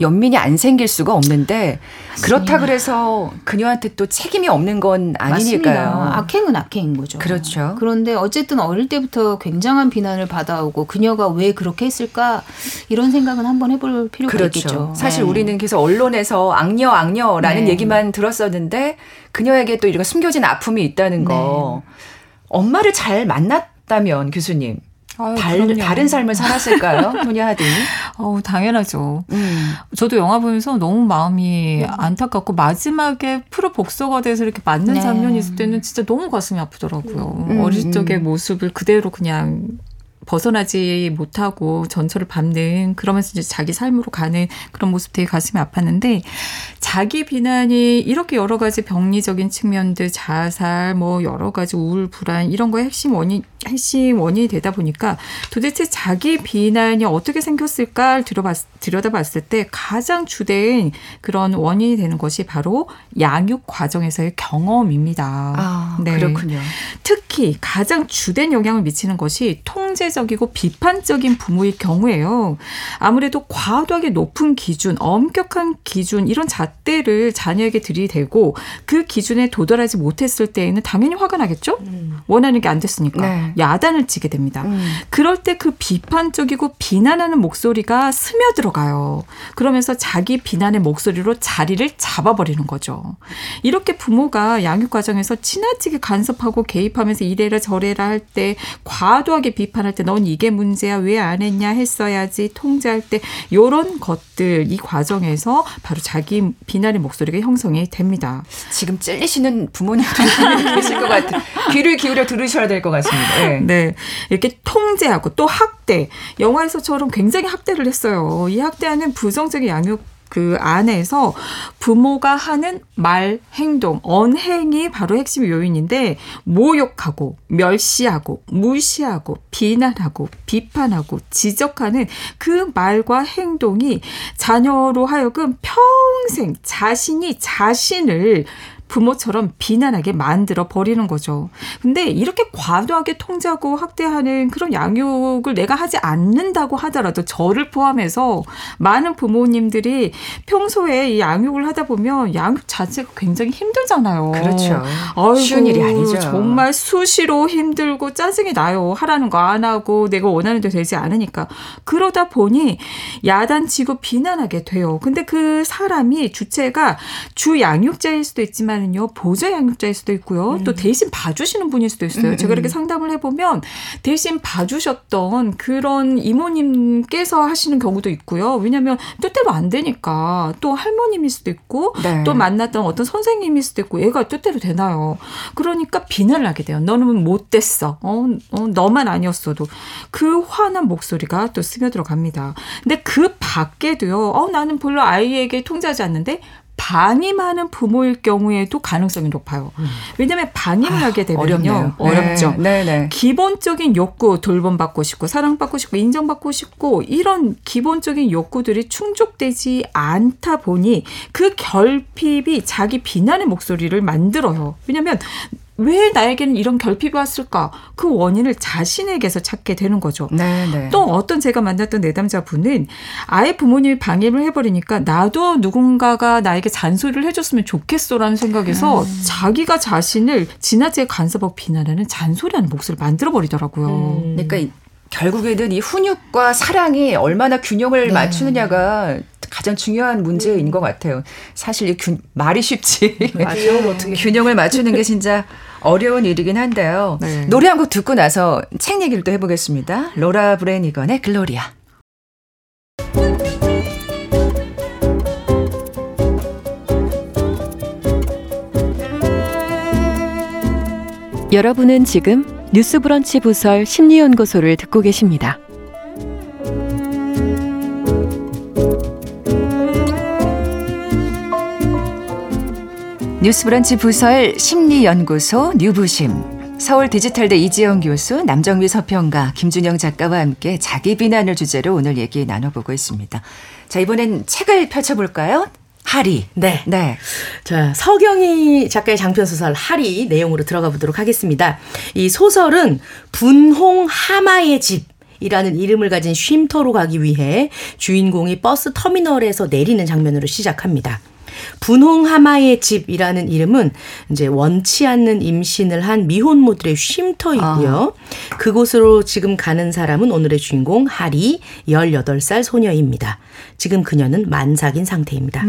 연민이 안 생길 수가 없는데 그렇다 그래서 그녀한테 또 책임이 없는 건 아니니까요. 맞습니다. 악행은 악행인 거죠. 그렇죠. 그런데 어쨌든 어릴 때부터 굉장한 비난을 받아오고 그녀가 왜 그렇게 했을까 이런 생각은 한번 해볼 필요가 있겠죠. 사실 우리는 그래서 언론에서 악녀라는 얘기만 들었었는데 그녀에게 또 이런 숨겨진 아픔이 있다는 거. 엄마를 잘 만났다면 교수님. 다른 삶을 살았을까요? 토냐 하딩? 당연하죠. 저도 영화 보면서 너무 마음이 안타깝고 마지막에 프로 복서가 돼서 이렇게 맞는 장면이 있을 때는 진짜 너무 가슴이 아프더라고요. 어릴 적의 모습을 그대로 그냥 벗어나지 못하고 전철을 밟는 그러면서 이제 자기 삶으로 가는 그런 모습 되게 가슴이 아팠는데 자기 비난이 이렇게 여러 가지 병리적인 측면들 자살 뭐 여러 가지 우울 불안 이런 거의 핵심 원인이 되다 보니까 도대체 자기 비난이 어떻게 생겼을까를 들여다봤을 때 가장 주된 그런 원인이 되는 것이 바로 양육 과정에서의 경험입니다. 아, 그렇군요. 특히 가장 주된 영향을 미치는 것이 통제적 폐쇄적이고 비판적인 부모의 경우에요. 아무래도 과도하게 높은 기준, 엄격한 기준 이런 잣대를 자녀에게 들이대고 그 기준에 도달하지 못했을 때에는 당연히 화가 나겠죠? 원하는 게 안 됐으니까 네. 야단을 치게 됩니다. 그럴 때 그 비판적이고 비난하는 목소리가 스며들어가요. 그러면서 자기 비난의 목소리로 자리를 잡아버리는 거죠. 이렇게 부모가 양육 과정에서 지나치게 간섭하고 개입하면서 이래라 저래라 할 때 과도하게 비판할 때 넌 이게 문제야 왜 안 했냐 했어야지 통제할 때 이런 것들 이 과정에서 바로 자기 비난의 목소리가 형성이 됩니다. 지금 찔리시는 부모님들 계실 것 같아요. 귀를 기울여 들으셔야 될 것 같습니다. 네. 네. 이렇게 통제하고 또 학대. 영화에서처럼 굉장히 학대를 했어요. 이 학대하는 부정적인 양육 그 안에서 부모가 하는 말, 행동, 언행이 바로 핵심 요인인데 모욕하고 멸시하고 무시하고 비난하고 비판하고 지적하는 그 말과 행동이 자녀로 하여금 평생 자신이 자신을 부모처럼 비난하게 만들어 버리는 거죠. 근데 이렇게 과도하게 통제하고 학대하는 그런 양육을 내가 하지 않는다고 하더라도 저를 포함해서 많은 부모님들이 평소에 이 양육을 하다 보면 양육 자체가 굉장히 힘들잖아요. 그렇죠. 아이고, 쉬운 일이 아니죠. 정말 수시로 힘들고 짜증이 나요. 하라는 거 안 하고 내가 원하는 대로 되지 않으니까. 그러다 보니 야단치고 비난하게 돼요. 근데 그 사람이 주체가 주 양육자일 수도 있지만 보조 양육자일 수도 있고요. 또 대신 봐주시는 분일 수도 있어요. 제가 이렇게 상담을 해보면 대신 봐주셨던 그런 이모님께서 하시는 경우도 있고요. 왜냐하면 뜻대로 안 되니까 또 할머님일 수도 있고 네. 또 만났던 어떤 선생님일 수도 있고 얘가 뜻대로 되나요. 그러니까 비난을 하게 돼요. 너는 못됐어. 너만 아니었어도. 그 화난 목소리가 또 스며들어갑니다. 근데 그 밖에도요. 나는 별로 아이에게 통제하지 않는데 방임하는 부모일 경우에도 가능성이 높아요. 왜냐하면 방임을 하게 되면요. 어렵죠. 네, 네. 기본적인 욕구, 돌봄받고 싶고 사랑받고 싶고 인정받고 싶고 이런 기본적인 욕구들이 충족되지 않다 보니 그 결핍이 자기 비난의 목소리를 만들어요. 왜냐하면 왜 나에게는 이런 결핍이 왔을까? 그 원인을 자신에게서 찾게 되는 거죠. 네네. 또 어떤 제가 만났던 내담자분은 아예 부모님이 방임을 해버리니까 나도 누군가가 나에게 잔소리를 해줬으면 좋겠어라는 생각에서 자기가 자신을 지나치게 간섭하고 비난하는 잔소리하는 목소리를 만들어버리더라고요. 그러니까 결국에는 이 훈육과 사랑이 얼마나 균형을 네. 맞추느냐가 가장 중요한 문제인 것 같아요. 사실 이 말이 쉽지. 균형을 맞추는 게 진짜 어려운 일이긴 한데요. 네. 노래 한 곡 듣고 나서 책 얘기를 또 해보겠습니다. 로라 브레니건의 글로리아. 여러분은 지금 뉴스 브런치 부설 심리연구소를 듣고 계십니다. 뉴스 브런치 부설 심리연구소 뉴부심 서울 디지털대 이지영 교수, 남정미 서평가, 김준영 작가와 함께 자기 비난을 주제로 오늘 얘기 나눠보고 있습니다. 자, 이번엔 책을 펼쳐볼까요? 하리. 네. 네. 자, 서경희 작가의 장편 소설 하리 내용으로 들어가 보도록 하겠습니다. 이 소설은 분홍하마의 집. 이라는 이름을 가진 쉼터로 가기 위해 주인공이 버스 터미널에서 내리는 장면으로 시작합니다. 분홍하마의 집이라는 이름은 이제 원치 않는 임신을 한 미혼모들의 쉼터이고요. 그곳으로 지금 가는 사람은 오늘의 주인공 하리 18살 소녀입니다. 지금 그녀는 만삭인 상태입니다.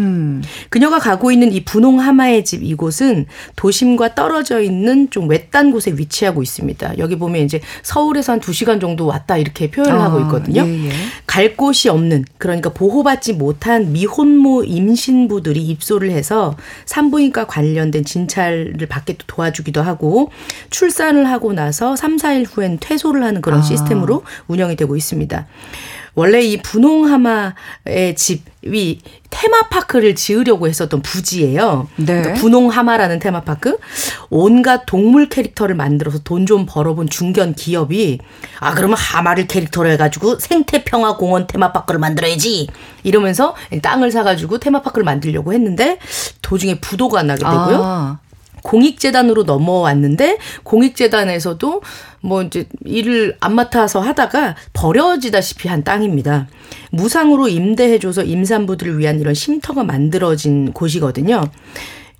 그녀가 가고 있는 이 분홍하마의 집 이곳은 도심과 떨어져 있는 좀 외딴 곳에 위치하고 있습니다. 여기 보면 이제 서울에서 한 2시간 정도 왔다 이렇게 표현을 하고 있거든요. 예, 예. 갈 곳이 없는 그러니까 보호받지 못한 미혼모 임신부들이 입소를 해서 산부인과 관련된 진찰을 받게 도와주기도 하고 출산을 하고 나서 3, 4일 후엔 퇴소를 하는 그런 시스템으로 운영이 되고 있습니다. 원래 이 분홍하마의 집이 테마파크를 지으려고 했었던 부지예요. 네. 그러니까 분홍하마라는 테마파크. 온갖 동물 캐릭터를 만들어서 돈 좀 벌어본 중견 기업이 그러면 하마를 캐릭터로 해가지고 생태평화공원 테마파크를 만들어야지. 이러면서 땅을 사가지고 테마파크를 만들려고 했는데 도중에 부도가 나게 되고요. 공익재단으로 넘어왔는데 공익재단에서도 뭐 이제 일을 안 맡아서 하다가 버려지다시피 한 땅입니다. 무상으로 임대해줘서 임산부들을 위한 이런 쉼터가 만들어진 곳이거든요.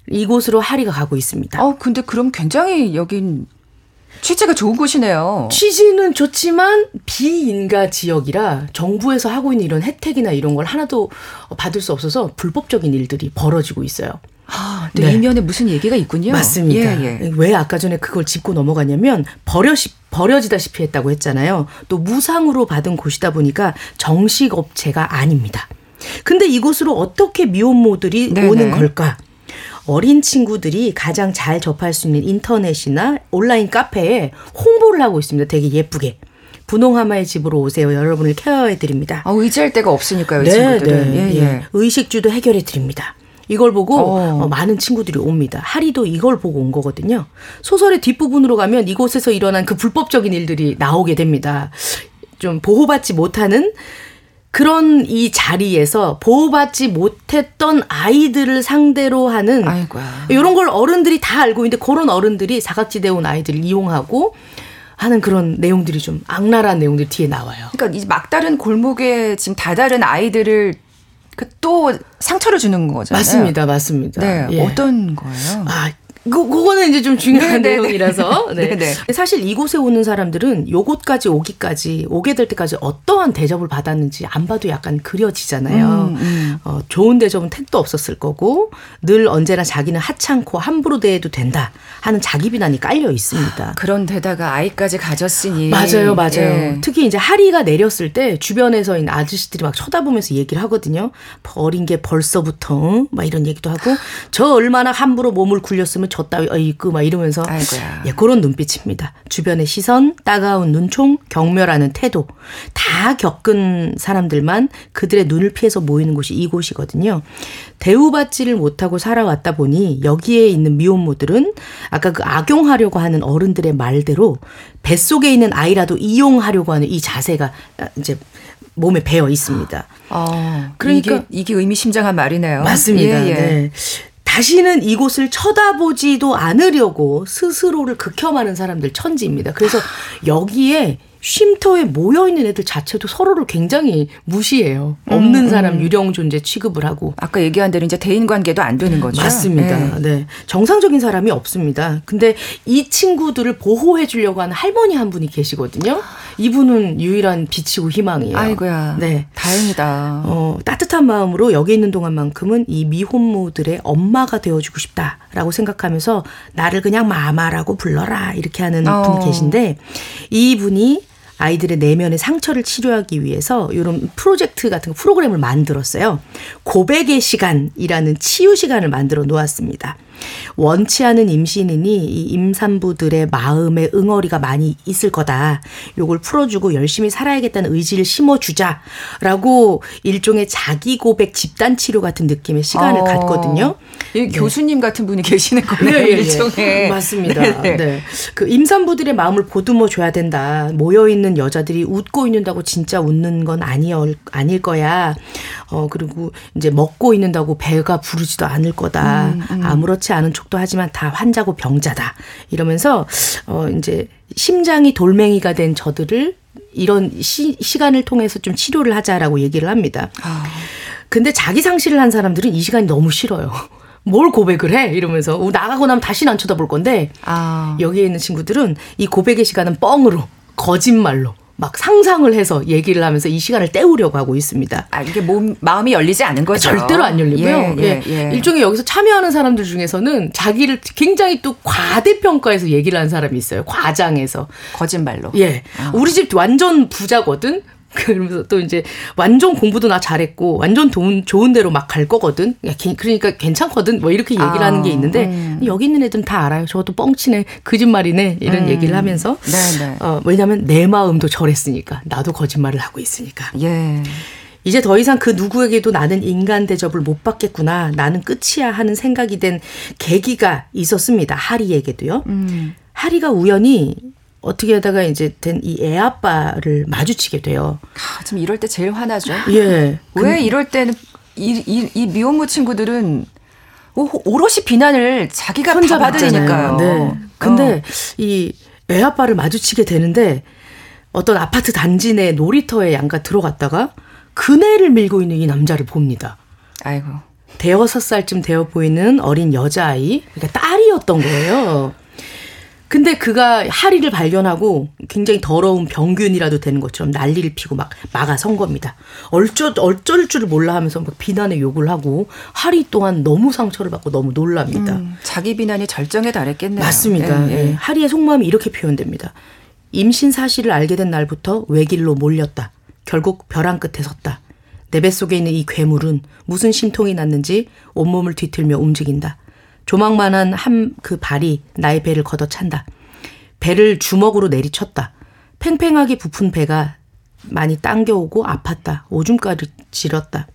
이곳으로 하리가 가고 있습니다. 근데 그럼 굉장히 여긴 취지가 좋은 곳이네요. 취지는 좋지만 비인가 지역이라 정부에서 하고 있는 이런 혜택이나 이런 걸 하나도 받을 수 없어서 불법적인 일들이 벌어지고 있어요. 네. 이면에 무슨 얘기가 있군요. 맞습니다. 예. 왜 아까 전에 그걸 짚고 넘어가냐면 버려지다시피 했다고 했잖아요. 또 무상으로 받은 곳이다 보니까 정식 업체가 아닙니다. 근데 이곳으로 어떻게 미혼모들이 네네. 오는 걸까? 어린 친구들이 가장 잘 접할 수 있는 인터넷이나 온라인 카페에 홍보를 하고 있습니다. 되게 예쁘게. 분홍하마의 집으로 오세요. 여러분을 케어해드립니다. 의지할 데가 없으니까요. 네, 이 친구들은. 네, 예. 의식주도 해결해드립니다. 이걸 보고 많은 친구들이 옵니다. 하리도 이걸 보고 온 거거든요. 소설의 뒷부분으로 가면 이곳에서 일어난 그 불법적인 일들이 나오게 됩니다. 좀 보호받지 못하는 그런 이 자리에서 보호받지 못했던 아이들을 상대로 하는 이런 걸 어른들이 다 알고 있는데 그런 어른들이 사각지대에 온 아이들을 이용하고 하는 그런 내용들이 좀 악랄한 내용들이 뒤에 나와요. 그러니까 이 막다른 골목에 지금 다다른 아이들을 또 상처를 주는 거잖아요. 맞습니다. 네, 예. 어떤 거예요? 그거는 이제 좀 중요한 내용이라서. 네. 사실 이곳에 오는 사람들은 요곳까지 오게 될 때까지 어떠한 대접을 받았는지 안 봐도 약간 그려지잖아요. 좋은 대접은 택도 없었을 거고 늘 언제나 자기는 하찮고 함부로 대해도 된다 하는 자기 비난이 깔려 있습니다. 그런데다가 아이까지 가졌으니. 맞아요. 예. 특히 이제 하리가 내렸을 때 주변에서 아저씨들이 막 쳐다보면서 얘기를 하거든요. 어린 게 벌써부터 막 이런 얘기도 하고 저 얼마나 함부로 몸을 굴렸으면 저 따위 있고 막 이러면서 예, 그런 눈빛입니다. 주변의 시선, 따가운 눈총, 경멸하는 태도 다 겪은 사람들만 그들의 눈을 피해서 모이는 곳이 이곳이거든요. 대우받지를 못하고 살아왔다 보니 여기에 있는 미혼모들은 아까 그 악용하려고 하는 어른들의 말대로 뱃속에 있는 아이라도 이용하려고 하는 이 자세가 이제 몸에 배어 있습니다. 그러니까 이게 의미심장한 말이네요. 맞습니다. 네. 다시는 이곳을 쳐다보지도 않으려고 스스로를 극혐하는 사람들 천지입니다. 그래서 여기에 쉼터에 모여있는 애들 자체도 서로를 굉장히 무시해요. 없는 사람 유령 존재 취급을 하고. 아까 얘기한 대로 이제 대인관계도 안 되는 거죠. 맞습니다. 네. 정상적인 사람이 없습니다. 근데 이 친구들을 보호해 주려고 하는 할머니 한 분이 계시거든요. 이분은 유일한 빛이고 희망이에요. 네. 다행이다. 따뜻한 마음으로 여기 있는 동안만큼은 이 미혼모들의 엄마가 되어주고 싶다라고 생각하면서 나를 그냥 마마라고 불러라 이렇게 하는 분이 계신데 이분이 아이들의 내면의 상처를 치료하기 위해서 이런 프로젝트 같은 프로그램을 만들었어요. 고백의 시간이라는 치유 시간을 만들어 놓았습니다. 원치 않은 임신이니 이 임산부들의 마음에 응어리가 많이 있을 거다. 요걸 풀어주고 열심히 살아야겠다는 의지를 심어주자라고 일종의 자기 고백 집단 치료 같은 느낌의 시간을 갖거든요. 네. 교수님 같은 분이 계시는 거예요. 일종의. 맞습니다. 네. 그 임산부들의 마음을 보듬어 줘야 된다. 모여 있는 여자들이 웃고 있는다고 진짜 웃는 건 아닐 거야. 그리고 이제 먹고 있는다고 배가 부르지도 않을 거다. 아무렇지 않은 척도 하지만 다 환자고 병자다 이러면서 이제 심장이 돌멩이가 된 저들을 이런 시간을 통해서 좀 치료를 하자라고 얘기를 합니다. 근데 자기 상실을 한 사람들은 이 시간이 너무 싫어요. 뭘 고백을 해? 이러면서 나가고 나면 다시는 안 쳐다볼 건데 여기에 있는 친구들은 이 고백의 시간은 뻥으로 거짓말로 막 상상을 해서 얘기를 하면서 이 시간을 때우려고 하고 있습니다. 이게 마음이 열리지 않은 거죠? 절대로 안 열리고요. 일종의 여기서 참여하는 사람들 중에서는 자기를 굉장히 또 과대평가해서 얘기를 하는 사람이 있어요. 과장해서. 거짓말로. 예. 우리 집 완전 부자거든? 그러면서 또 이제 완전 공부도 나 잘했고 완전 좋은 대로 막 갈 거거든. 야, 그러니까 괜찮거든. 뭐 이렇게 얘기를 하는 게 있는데 여기 있는 애들은 다 알아요. 저것도 뻥치네. 거짓말이네. 이런 얘기를 하면서 왜냐하면 내 마음도 저랬으니까 나도 거짓말을 하고 있으니까. 예. 이제 더 이상 그 누구에게도 나는 인간 대접을 못 받겠구나. 나는 끝이야 하는 생각이 된 계기가 있었습니다. 하리에게도요. 하리가 우연히 어떻게 하다가 이제 된 이 애 아빠를 마주치게 돼요. 참 이럴 때 제일 화나죠. 예. 왜 이럴 때는 이 미혼모 친구들은 오롯이 비난을 자기가 혼자 받으니까요. 네. 근데 이 외아빠를 마주치게 되는데 어떤 아파트 단지 내 놀이터에 양가 들어갔다가 그네를 밀고 있는 이 남자를 봅니다. 아이고. 대여섯 살쯤 되어 보이는 어린 여자아이, 그러니까 딸이었던 거예요. 근데 그가 하리를 발견하고 굉장히 더러운 병균이라도 되는 것처럼 난리를 피고 막 막아선 겁니다. 어쩔 줄을 몰라 하면서 막 비난의 요구를 하고 하리 또한 너무 상처를 받고 너무 놀랍니다. 자기 비난이 절정에 달했겠네요. 맞습니다. 네, 네. 하리의 속마음이 이렇게 표현됩니다. 임신 사실을 알게 된 날부터 외길로 몰렸다. 결국 벼랑 끝에 섰다. 내 뱃속에 있는 이 괴물은 무슨 심통이 났는지 온몸을 뒤틀며 움직인다. 조망만한 한 그 발이 나의 배를 걷어찬다. 배를 주먹으로 내리쳤다. 팽팽하게 부푼 배가 많이 당겨오고 아팠다. 오줌까지 지렸다.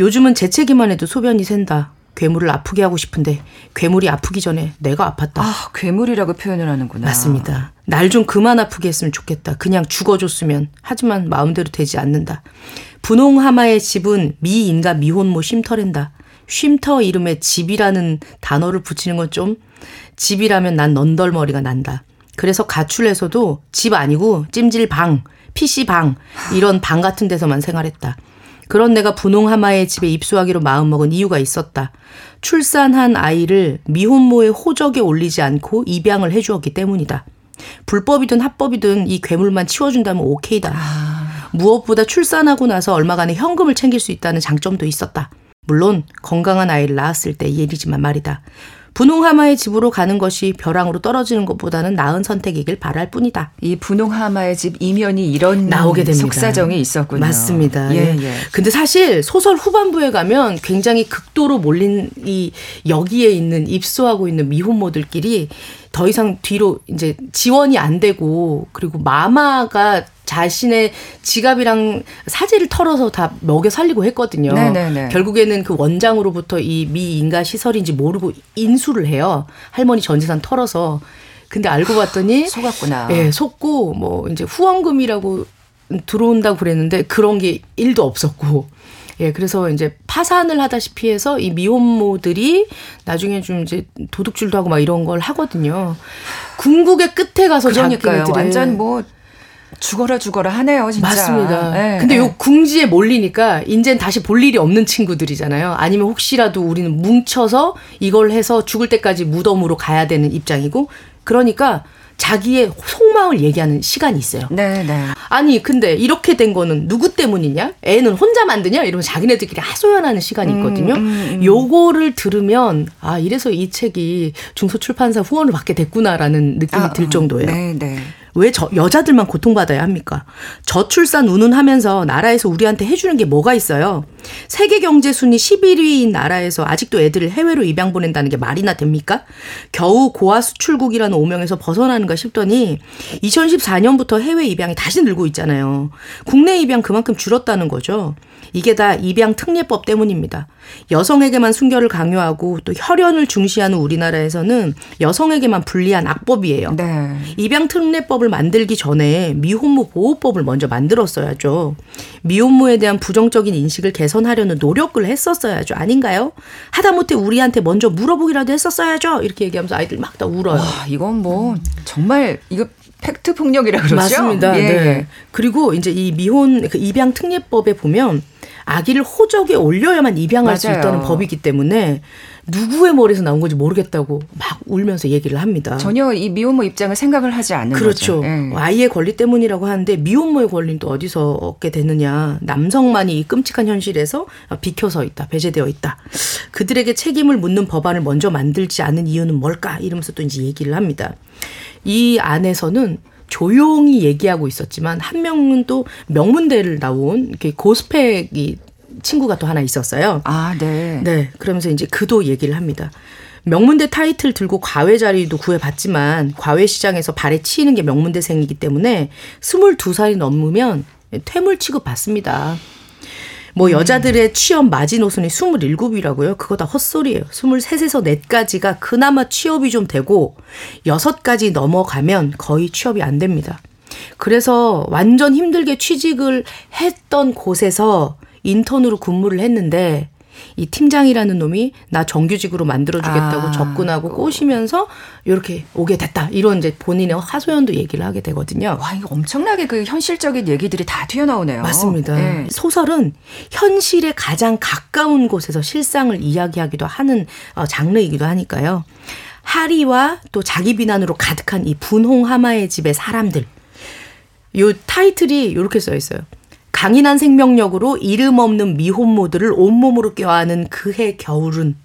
요즘은 재채기만 해도 소변이 샌다. 괴물을 아프게 하고 싶은데 괴물이 아프기 전에 내가 아팠다. 아, 괴물이라고 표현을 하는구나. 맞습니다. 날 좀 그만 아프게 했으면 좋겠다. 그냥 죽어줬으면. 하지만 마음대로 되지 않는다. 분홍하마의 집은 미인가 미혼모 쉼터랜다. 쉼터 이름에 집이라는 단어를 붙이는 건 좀, 집이라면 난 넌덜머리가 난다. 그래서 가출에서도 집 아니고 찜질방, PC방 이런 방 같은 데서만 생활했다. 그런 내가 분홍하마의 집에 입수하기로 마음먹은 이유가 있었다. 출산한 아이를 미혼모의 호적에 올리지 않고 입양을 해주었기 때문이다. 불법이든 합법이든 이 괴물만 치워준다면 오케이다. 무엇보다 출산하고 나서 얼마간의 현금을 챙길 수 있다는 장점도 있었다. 물론 건강한 아이를 낳았을 때의 일이지만 말이다. 분홍하마의 집으로 가는 것이 벼랑으로 떨어지는 것보다는 나은 선택이길 바랄 뿐이다. 이 분홍하마의 집 이면이 이런 나오게 됩니다. 속사정이 있었군요. 맞습니다. 예, 예. 근데 사실 소설 후반부에 가면 굉장히 극도로 몰린 이 여기에 있는 입소하고 있는 미혼모들끼리 더 이상 뒤로 이제 지원이 안 되고, 그리고 마마가 자신의 지갑이랑 사재를 털어서 다 먹여 살리고 했거든요. 네네네. 결국에는 그 원장으로부터 이 미인가 시설인지 모르고 인수를 해요. 할머니 전재산 털어서. 근데 알고 봤더니 속았구나. 예, 속고 뭐 이제 후원금이라고 들어온다고 그랬는데 그런 게 1도 없었고. 예, 그래서 이제 파산을 하다시피 해서 이 미혼모들이 나중에 좀 이제 도둑질도 하고 막 이런 걸 하거든요. 궁극의 끝에 가서 그러니까요. 자기네들이 완전 뭐 죽어라 죽어라 하네요, 진짜. 맞습니다. 네, 근데 네. 요 궁지에 몰리니까 이젠 다시 볼 일이 없는 친구들이잖아요. 아니면 혹시라도 우리는 뭉쳐서 이걸 해서 죽을 때까지 무덤으로 가야 되는 입장이고, 그러니까 자기의 속마음을 얘기하는 시간이 있어요. 네, 네. 아니 근데 이렇게 된 거는 누구 때문이냐? 애는 혼자 만드냐? 이러면서 자기네들끼리 하소연하는 시간이 있거든요. 요거를 들으면 아, 이래서 이 책이 중소출판사 후원을 받게 됐구나라는 느낌이 들 정도예요. 네, 네. 왜 여자들만 고통받아야 합니까? 저출산 운운하면서 나라에서 우리한테 해주는 게 뭐가 있어요? 세계 경제 순위 11위인 나라에서 아직도 애들을 해외로 입양 보낸다는 게 말이나 됩니까? 겨우 고아 수출국이라는 오명에서 벗어나는가 싶더니 2014년부터 해외 입양이 다시 늘고 있잖아요. 국내 입양 그만큼 줄었다는 거죠. 이게 다 입양 특례법 때문입니다. 여성에게만 순결을 강요하고 또 혈연을 중시하는 우리나라에서는 여성에게만 불리한 악법이에요. 네. 입양 특례법을 만들기 전에 미혼모 보호법을 먼저 만들었어야죠. 미혼모에 대한 부정적인 인식을 개선하려는 노력을 했었어야죠. 아닌가요? 하다못해 우리한테 먼저 물어보기라도 했었어야죠. 이렇게 얘기하면서 아이들 막 다 울어요. 와, 이건 뭐 정말 이거 팩트 폭력이라 그러죠? 맞습니다. 예. 네. 그리고 이제 이 미혼 그 입양 특례법에 보면 아기를 호적에 올려야만 입양할 맞아요. 수 있다는 법이기 때문에 누구의 머리에서 나온 건지 모르겠다고 막 울면서 얘기를 합니다. 전혀 이 미혼모 입장을 생각을 하지 않는 그렇죠. 거죠. 그렇죠. 예. 아이의 권리 때문이라고 하는데 미혼모의 권리는 또 어디서 얻게 되느냐. 남성만이 이 끔찍한 현실에서 비켜서 있다. 배제되어 있다. 그들에게 책임을 묻는 법안을 먼저 만들지 않은 이유는 뭘까 이러면서 또 이제 얘기를 합니다. 이 안에서는 조용히 얘기하고 있었지만 한 명은 또 명문대를 나온 이렇게 고스펙이 친구가 또 하나 있었어요. 아, 네. 네. 그러면서 이제 그도 얘기를 합니다. 명문대 타이틀 들고 과외 자리도 구해봤지만 과외 시장에서 발에 치이는 게 명문대생이기 때문에 22살이 넘으면 퇴물 취급 받습니다. 뭐 여자들의 취업 마지노선이 27이라고요. 그거 다 헛소리예요. 23에서 4까지가 그나마 취업이 좀 되고 6까지 넘어가면 거의 취업이 안 됩니다. 그래서 완전 힘들게 취직을 했던 곳에서 인턴으로 근무를 했는데 이 팀장이라는 놈이 나 정규직으로 만들어주겠다고 접근하고 꼬시면서 이렇게 오게 됐다. 이런 이제 본인의 하소연도 얘기를 하게 되거든요. 와, 이거 엄청나게 그 현실적인 얘기들이 다 튀어나오네요. 맞습니다. 네. 소설은 현실에 가장 가까운 곳에서 실상을 이야기하기도 하는 장르이기도 하니까요. 하리와 또 자기 비난으로 가득한 이 분홍하마의 집의 사람들. 요 타이틀이 이렇게 써 있어요. 강인한 생명력으로 이름 없는 미혼모들을 온몸으로 껴안은 그해 겨울은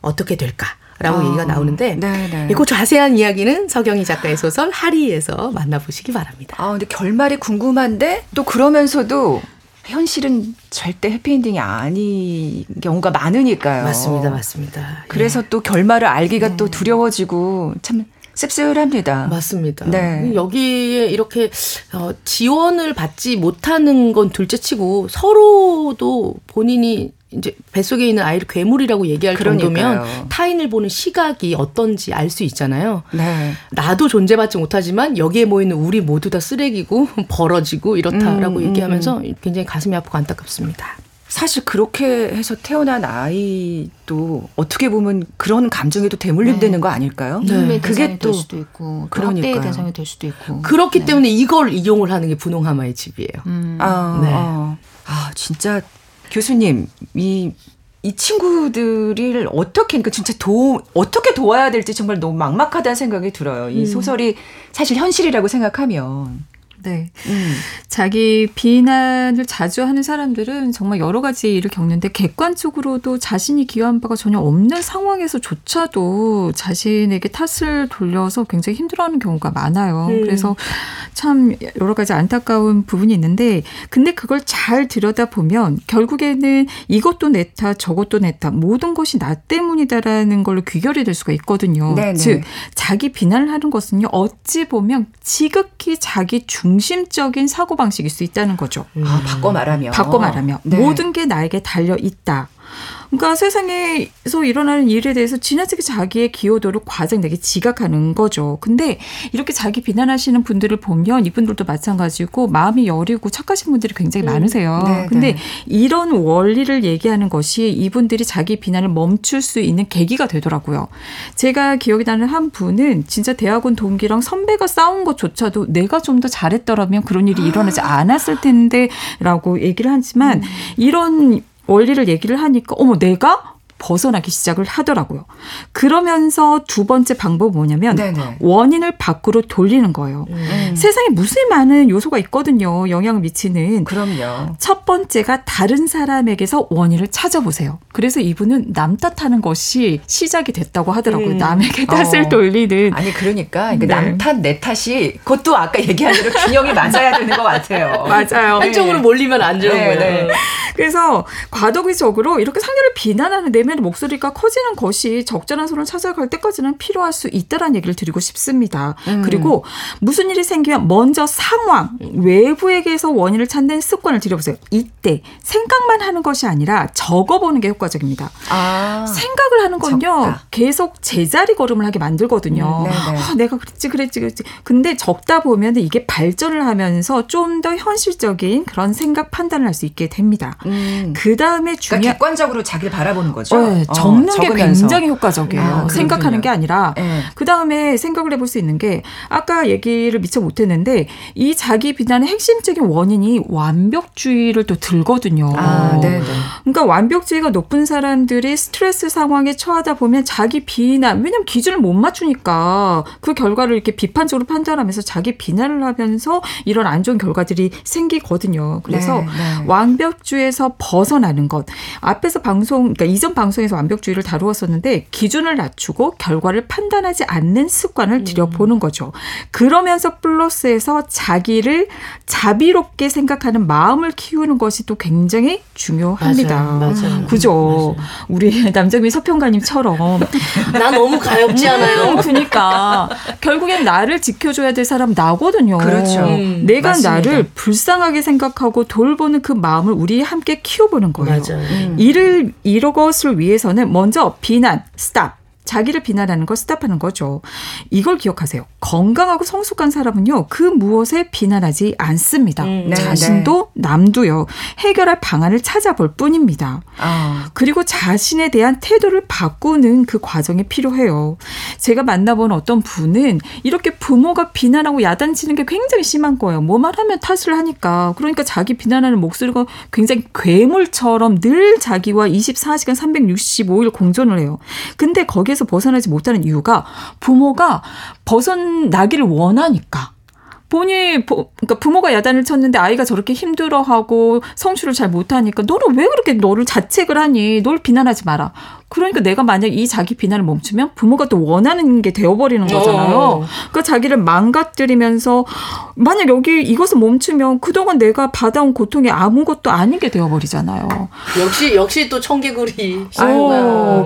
어떻게 될까라고 얘기가 나오는데 네네. 그 자세한 이야기는 서경희 작가의 소설 하리에서 만나보시기 바랍니다. 아, 근데 결말이 궁금한데 또 그러면서도 현실은 절대 해피엔딩이 아닌 경우가 많으니까요. 맞습니다. 맞습니다. 그래서 또 결말을 알기가 또 두려워지고 참 씁쓸합니다. 맞습니다. 네. 여기에 이렇게 지원을 받지 못하는 건 둘째치고 서로도 본인이 이제 뱃속에 있는 아이를 괴물이라고 얘기할 그러니까요. 정도면 타인을 보는 시각이 어떤지 알 수 있잖아요. 네. 나도 존재받지 못하지만 여기에 모이는 우리 모두 다 쓰레기고 벌어지고 이렇다라고 얘기하면서 굉장히 가슴이 아프고 안타깝습니다. 사실 그렇게 해서 태어난 아이도 어떻게 보면 그런 감정에도 대물림되는 거 아닐까요? 네. 그게 또 수도 있고, 학대의 대상이 될 수도 있고. 그렇기 때문에 이걸 이용을 하는 게 분홍하마의 집이에요. 진짜 교수님 이 친구들을 어떻게 그러니까 진짜 어떻게 도와야 될지 정말 너무 막막하다는 생각이 들어요. 이 소설이 사실 현실이라고 생각하면. 네. 자기 비난을 자주 하는 사람들은 정말 여러 가지 일을 겪는데 객관적으로도 자신이 기여한 바가 전혀 없는 상황에서조차도 자신에게 탓을 돌려서 굉장히 힘들어하는 경우가 많아요. 그래서 참 여러 가지 안타까운 부분이 있는데 근데 그걸 잘 들여다보면 결국에는 이것도 내 탓 저것도 내 탓 모든 것이 나 때문이다라는 걸로 귀결이 될 수가 있거든요. 네네. 즉 자기 비난을 하는 것은요. 어찌 보면 지극히 자기 중심적인 사고방식일 수 있다는 거죠. 아, 바꿔 말하면. 네. 모든 게 나에게 달려있다. 그러니까 세상에서 일어나는 일에 대해서 지나치게 자기의 기여도를 과장되게 지각하는 거죠. 근데 이렇게 자기 비난하시는 분들을 보면 이분들도 마찬가지고 마음이 여리고 착하신 분들이 굉장히 많으세요. 네, 근데 이런 원리를 얘기하는 것이 이분들이 자기 비난을 멈출 수 있는 계기가 되더라고요. 제가 기억이 나는 한 분은 진짜 대학원 동기랑 선배가 싸운 것조차도 내가 좀 더 잘했더라면 그런 일이 일어나지 않았을 텐데 라고 얘기를 하지만 이런 원리를 얘기를 하니까 어머 내가 벗어나기 시작을 하더라고요. 그러면서 두 번째 방법은 뭐냐면 네네. 원인을 밖으로 돌리는 거예요. 세상에 무수히 많은 요소가 있거든요. 영향을 미치는. 그럼요. 첫 번째가 다른 사람에게서 원인을 찾아보세요. 그래서 이분은 남 탓하는 것이 시작이 됐다고 하더라고요. 남에게 탓을 돌리는. 아니 그러니까 남 탓, 내 탓이 그것도 아까 얘기한 대로 균형이 맞아야 되는 것 같아요. 맞아요. 한쪽으로 몰리면 안 좋은 거예요. 네. 그래서 과도기적으로 이렇게 상대를 비난하는 내 목소리가 커지는 것이 적절한 선을 찾아갈 때까지는 필요할 수 있다라는 얘기를 드리고 싶습니다. 그리고 무슨 일이 생기면 먼저 상황, 외부에게서 원인을 찾는 습관을 들여보세요. 이때 생각만 하는 것이 아니라 적어보는 게 효과적입니다. 아, 생각을 하는 건요. 적다. 계속 제자리 걸음을 하게 만들거든요. 내가 그랬지. 근데 적다 보면 이게 발전을 하면서 좀 더 현실적인 그런 생각 판단을 할 수 있게 됩니다. 그다음에 그러니까 객관적으로 자기를 바라보는 거죠. 네, 적는 게 굉장히 효과적이에요. 생각하는 게 아니라. 네. 그다음에 생각을 해볼 수 있는 게 아까 얘기를 미처 못했는데 이 자기 비난의 핵심적인 원인이 완벽주의를 또 들거든요. 그러니까 완벽주의가 높은 사람들이 스트레스 상황에 처하다 보면 자기 비난, 왜냐하면 기준을 못 맞추니까 그 결과를 이렇게 비판적으로 판단하면서 자기 비난을 하면서 이런 안 좋은 결과들이 생기거든요. 그래서 완벽주의에서 벗어나는 것. 앞에서 이전 방송에서 완벽주의를 다루었었는데 기준을 낮추고 결과를 판단하지 않는 습관을 들여보는 거죠. 그러면서 플러스에서 자기를 자비롭게 생각하는 마음을 키우는 것이 또 굉장히 중요합니다. 맞아요. 그죠? 맞아요. 우리 남정미 서평가님처럼 나 너무 가엾지 않아요? 그러니까 결국엔 나를 지켜줘야 될 사람 나거든요. 그렇죠. 내가 맞습니다. 나를 불쌍하게 생각하고 돌보는 그 마음을 우리 함께 키워보는 거예요. 맞아요. 이것을 위해서는 먼저 비난, 스탑, 자기를 비난하는 걸 스탑하는 거죠. 이걸 기억하세요. 건강하고 성숙한 사람은요. 그 무엇에 비난하지 않습니다. 네, 자신도 네. 남도요. 해결할 방안을 찾아볼 뿐입니다. 아. 그리고 자신에 대한 태도를 바꾸는 그 과정이 필요해요. 제가 만나본 어떤 분은 이렇게 부모가 비난하고 야단치는 게 굉장히 심한 거예요. 뭐만 하면 탓을 하니까. 그러니까 자기 비난하는 목소리가 굉장히 괴물처럼 늘 자기와 24시간 365일 공존을 해요. 근데 거기에 벗어나지 못하는 이유가 부모가 벗어나기를 원하니까 그러니까 부모가 야단을 쳤는데 아이가 저렇게 힘들어하고 성취를 잘 못하니까 너는 왜 그렇게 너를 자책을 하니? 널 비난하지 마라. 그러니까 내가 만약 이 자기 비난을 멈추면 부모가 또 원하는 게 되어버리는 거잖아요. 그러니까 자기를 망가뜨리면서 만약 여기 이것을 멈추면 그동안 내가 받아온 고통이 아무것도 아닌 게 되어버리잖아요. 역시 또 청개구리.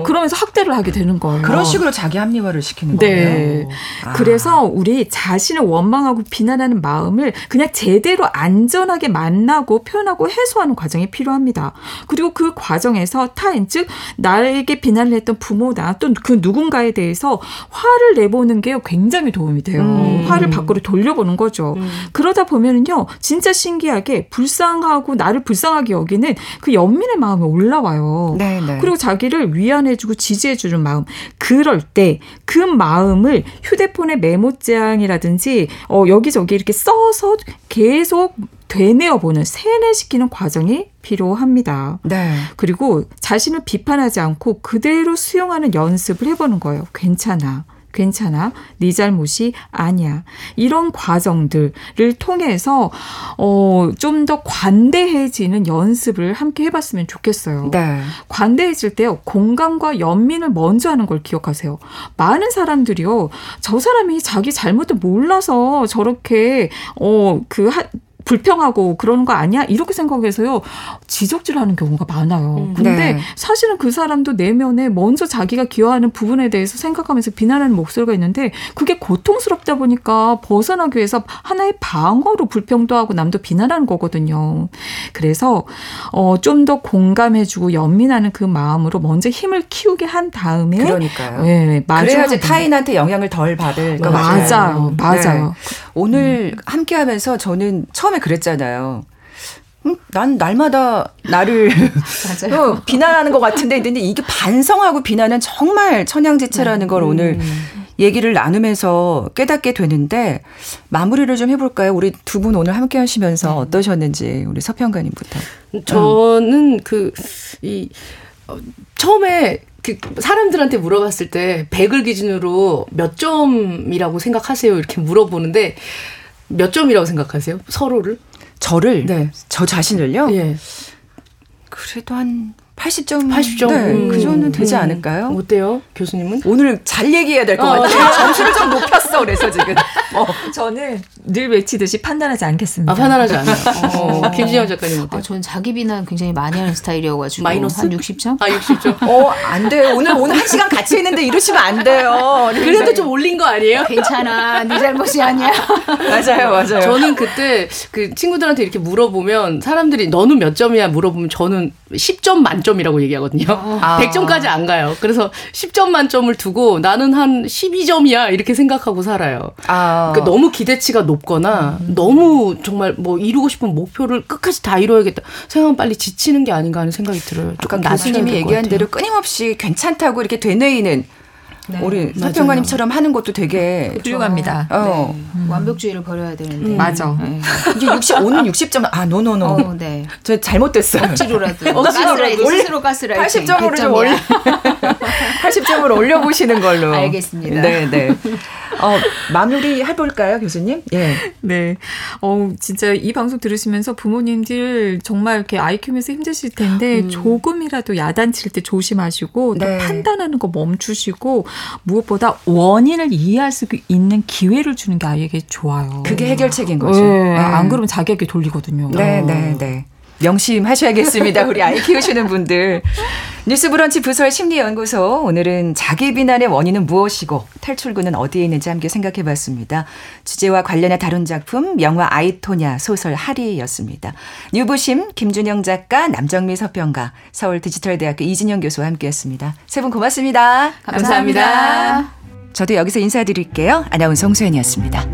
그러면서 학대를 하게 되는 거예요. 그런 식으로 자기 합리화를 시키는 거예요. 아. 그래서 우리 자신을 원망하고 비난하는 마음을 그냥 제대로 안전하게 만나고 표현하고 해소하는 과정이 필요합니다. 그리고 그 과정에서 타인, 즉 나에게 비난을 했던 부모나 또 그 누군가에 대해서 화를 내보는 게 굉장히 도움이 돼요. 화를 밖으로 돌려보는 거죠. 그러다 보면은요, 진짜 신기하게 불쌍하고 나를 불쌍하게 여기는 그 연민의 마음이 올라와요. 네네. 그리고 자기를 위안해주고 지지해주는 마음. 그럴 때 그 마음을 휴대폰의 메모장이라든지 여기저기 이렇게 써서 계속 되뇌어보는, 세뇌시키는 과정이 필요합니다. 네. 그리고 자신을 비판하지 않고 그대로 수용하는 연습을 해보는 거예요. 괜찮아. 네 잘못이 아니야. 이런 과정들을 통해서 좀 더 관대해지는 연습을 함께 해봤으면 좋겠어요. 네. 관대해질 때요. 공감과 연민을 먼저 하는 걸 기억하세요. 많은 사람들이요. 저 사람이 자기 잘못을 몰라서 저렇게 불평하고 그러는 거 아니야? 이렇게 생각해서요. 지적질하는 경우가 많아요. 근데 네. 사실은 그 사람도 내면에 먼저 자기가 기여하는 부분에 대해서 생각하면서 비난하는 목소리가 있는데 그게 고통스럽다 보니까 벗어나기 위해서 하나의 방어로 불평도 하고 남도 비난하는 거거든요. 그래서 좀 더 공감해주고 연민하는 그 마음으로 먼저 힘을 키우게 한 다음에 그러니까요. 네, 그래야지 타인한테 영향을 덜 받을 것 같아요. 맞아요. 네. 오늘 함께하면서 저는 처음에 그랬잖아요. 난 날마다 나를 비난하는 것 같은데 근데 이게 반성하고 비난은 정말 천양지차라는 걸 오늘 얘기를 나누면서 깨닫게 되는데 마무리를 좀 해볼까요? 우리 두 분 오늘 함께 하시면서 어떠셨는지 우리 서평가님부터. 저는 처음에 사람들한테 물어봤을 때 100을 기준으로 몇 점이라고 생각하세요? 이렇게 물어보는데 몇 점이라고 생각하세요? 서로를? 저를? 네. 저 자신을요? 예. 그래도 한 80점? 네. 그 정도는 되지 않을까요? 어때요? 교수님은? 오늘 잘 얘기해야 될 것 같아요. 점수를 좀 높였어. 그래서 지금. 저는 늘 외치듯이 판단하지 않겠습니다. 판단하지 않아요. 김준영 작가님 어때요? 저는 자기 비난 굉장히 많이 하는 스타일이어가지고. 마이너스? 한 60점? 아, 60점? 안 돼요. 오늘 한 시간 같이 했는데 이러시면 안 돼요. 그래도 좀 올린 거 아니에요? 괜찮아. 네 잘못이 아니야. 맞아요. 저는 그때 그 친구들한테 이렇게 물어보면 사람들이 너는 몇 점이야 물어보면 저는 10점 만점이라고 얘기하거든요. 100점까지 안 가요. 그래서 10점 만점을 두고 나는 한 12점이야 이렇게 생각하고 살아요. 그러니까 너무 기대치가 높거나 너무 정말 뭐 이루고 싶은 목표를 끝까지 다 이뤄야겠다 생각하면 빨리 지치는 게 아닌가 하는 생각이 들어요. 조금 교수님이 얘기한 대로 끊임없이 괜찮다고 이렇게 되뇌이는 네. 우리 서평가님처럼 하는 것도 되게 훌륭합니다. 네. 완벽주의를 버려야 되는데. 맞아. 네. 이제 오늘 60점. 아, 노노노. 네. 저 잘못됐어요. 억지로라도. 스스로 가스라이팅. 80점으로 좀 올려. 80점으로 올려보시는 걸로. 알겠습니다. 네. 마무리 해볼까요, 교수님? 예. 네. 진짜 이 방송 들으시면서 부모님들 정말 이렇게 아이 키우면서 힘드실 텐데 조금이라도 야단칠 때 조심하시고 네. 또 판단하는 거 멈추시고 무엇보다 원인을 이해할 수 있는 기회를 주는 게 아이에게 좋아요. 그게 해결책인 거죠. 네. 안 그러면 자기에게 돌리거든요. 네. 명심하셔야겠습니다. 우리 아이 키우시는 분들. 뉴스 브런치 부설 심리연구소, 오늘은 자기 비난의 원인은 무엇이고 탈출구는 어디에 있는지 함께 생각해봤습니다. 주제와 관련해 다룬 작품 영화 I, Tonya, 소설 하리였습니다. 뉴부심 김준영 작가, 남정미 서평가, 서울 디지털대학교 이지영 교수와 함께했습니다. 세 분 고맙습니다. 감사합니다. 감사합니다. 저도 여기서 인사드릴게요. 아나운서 홍소연이었습니다.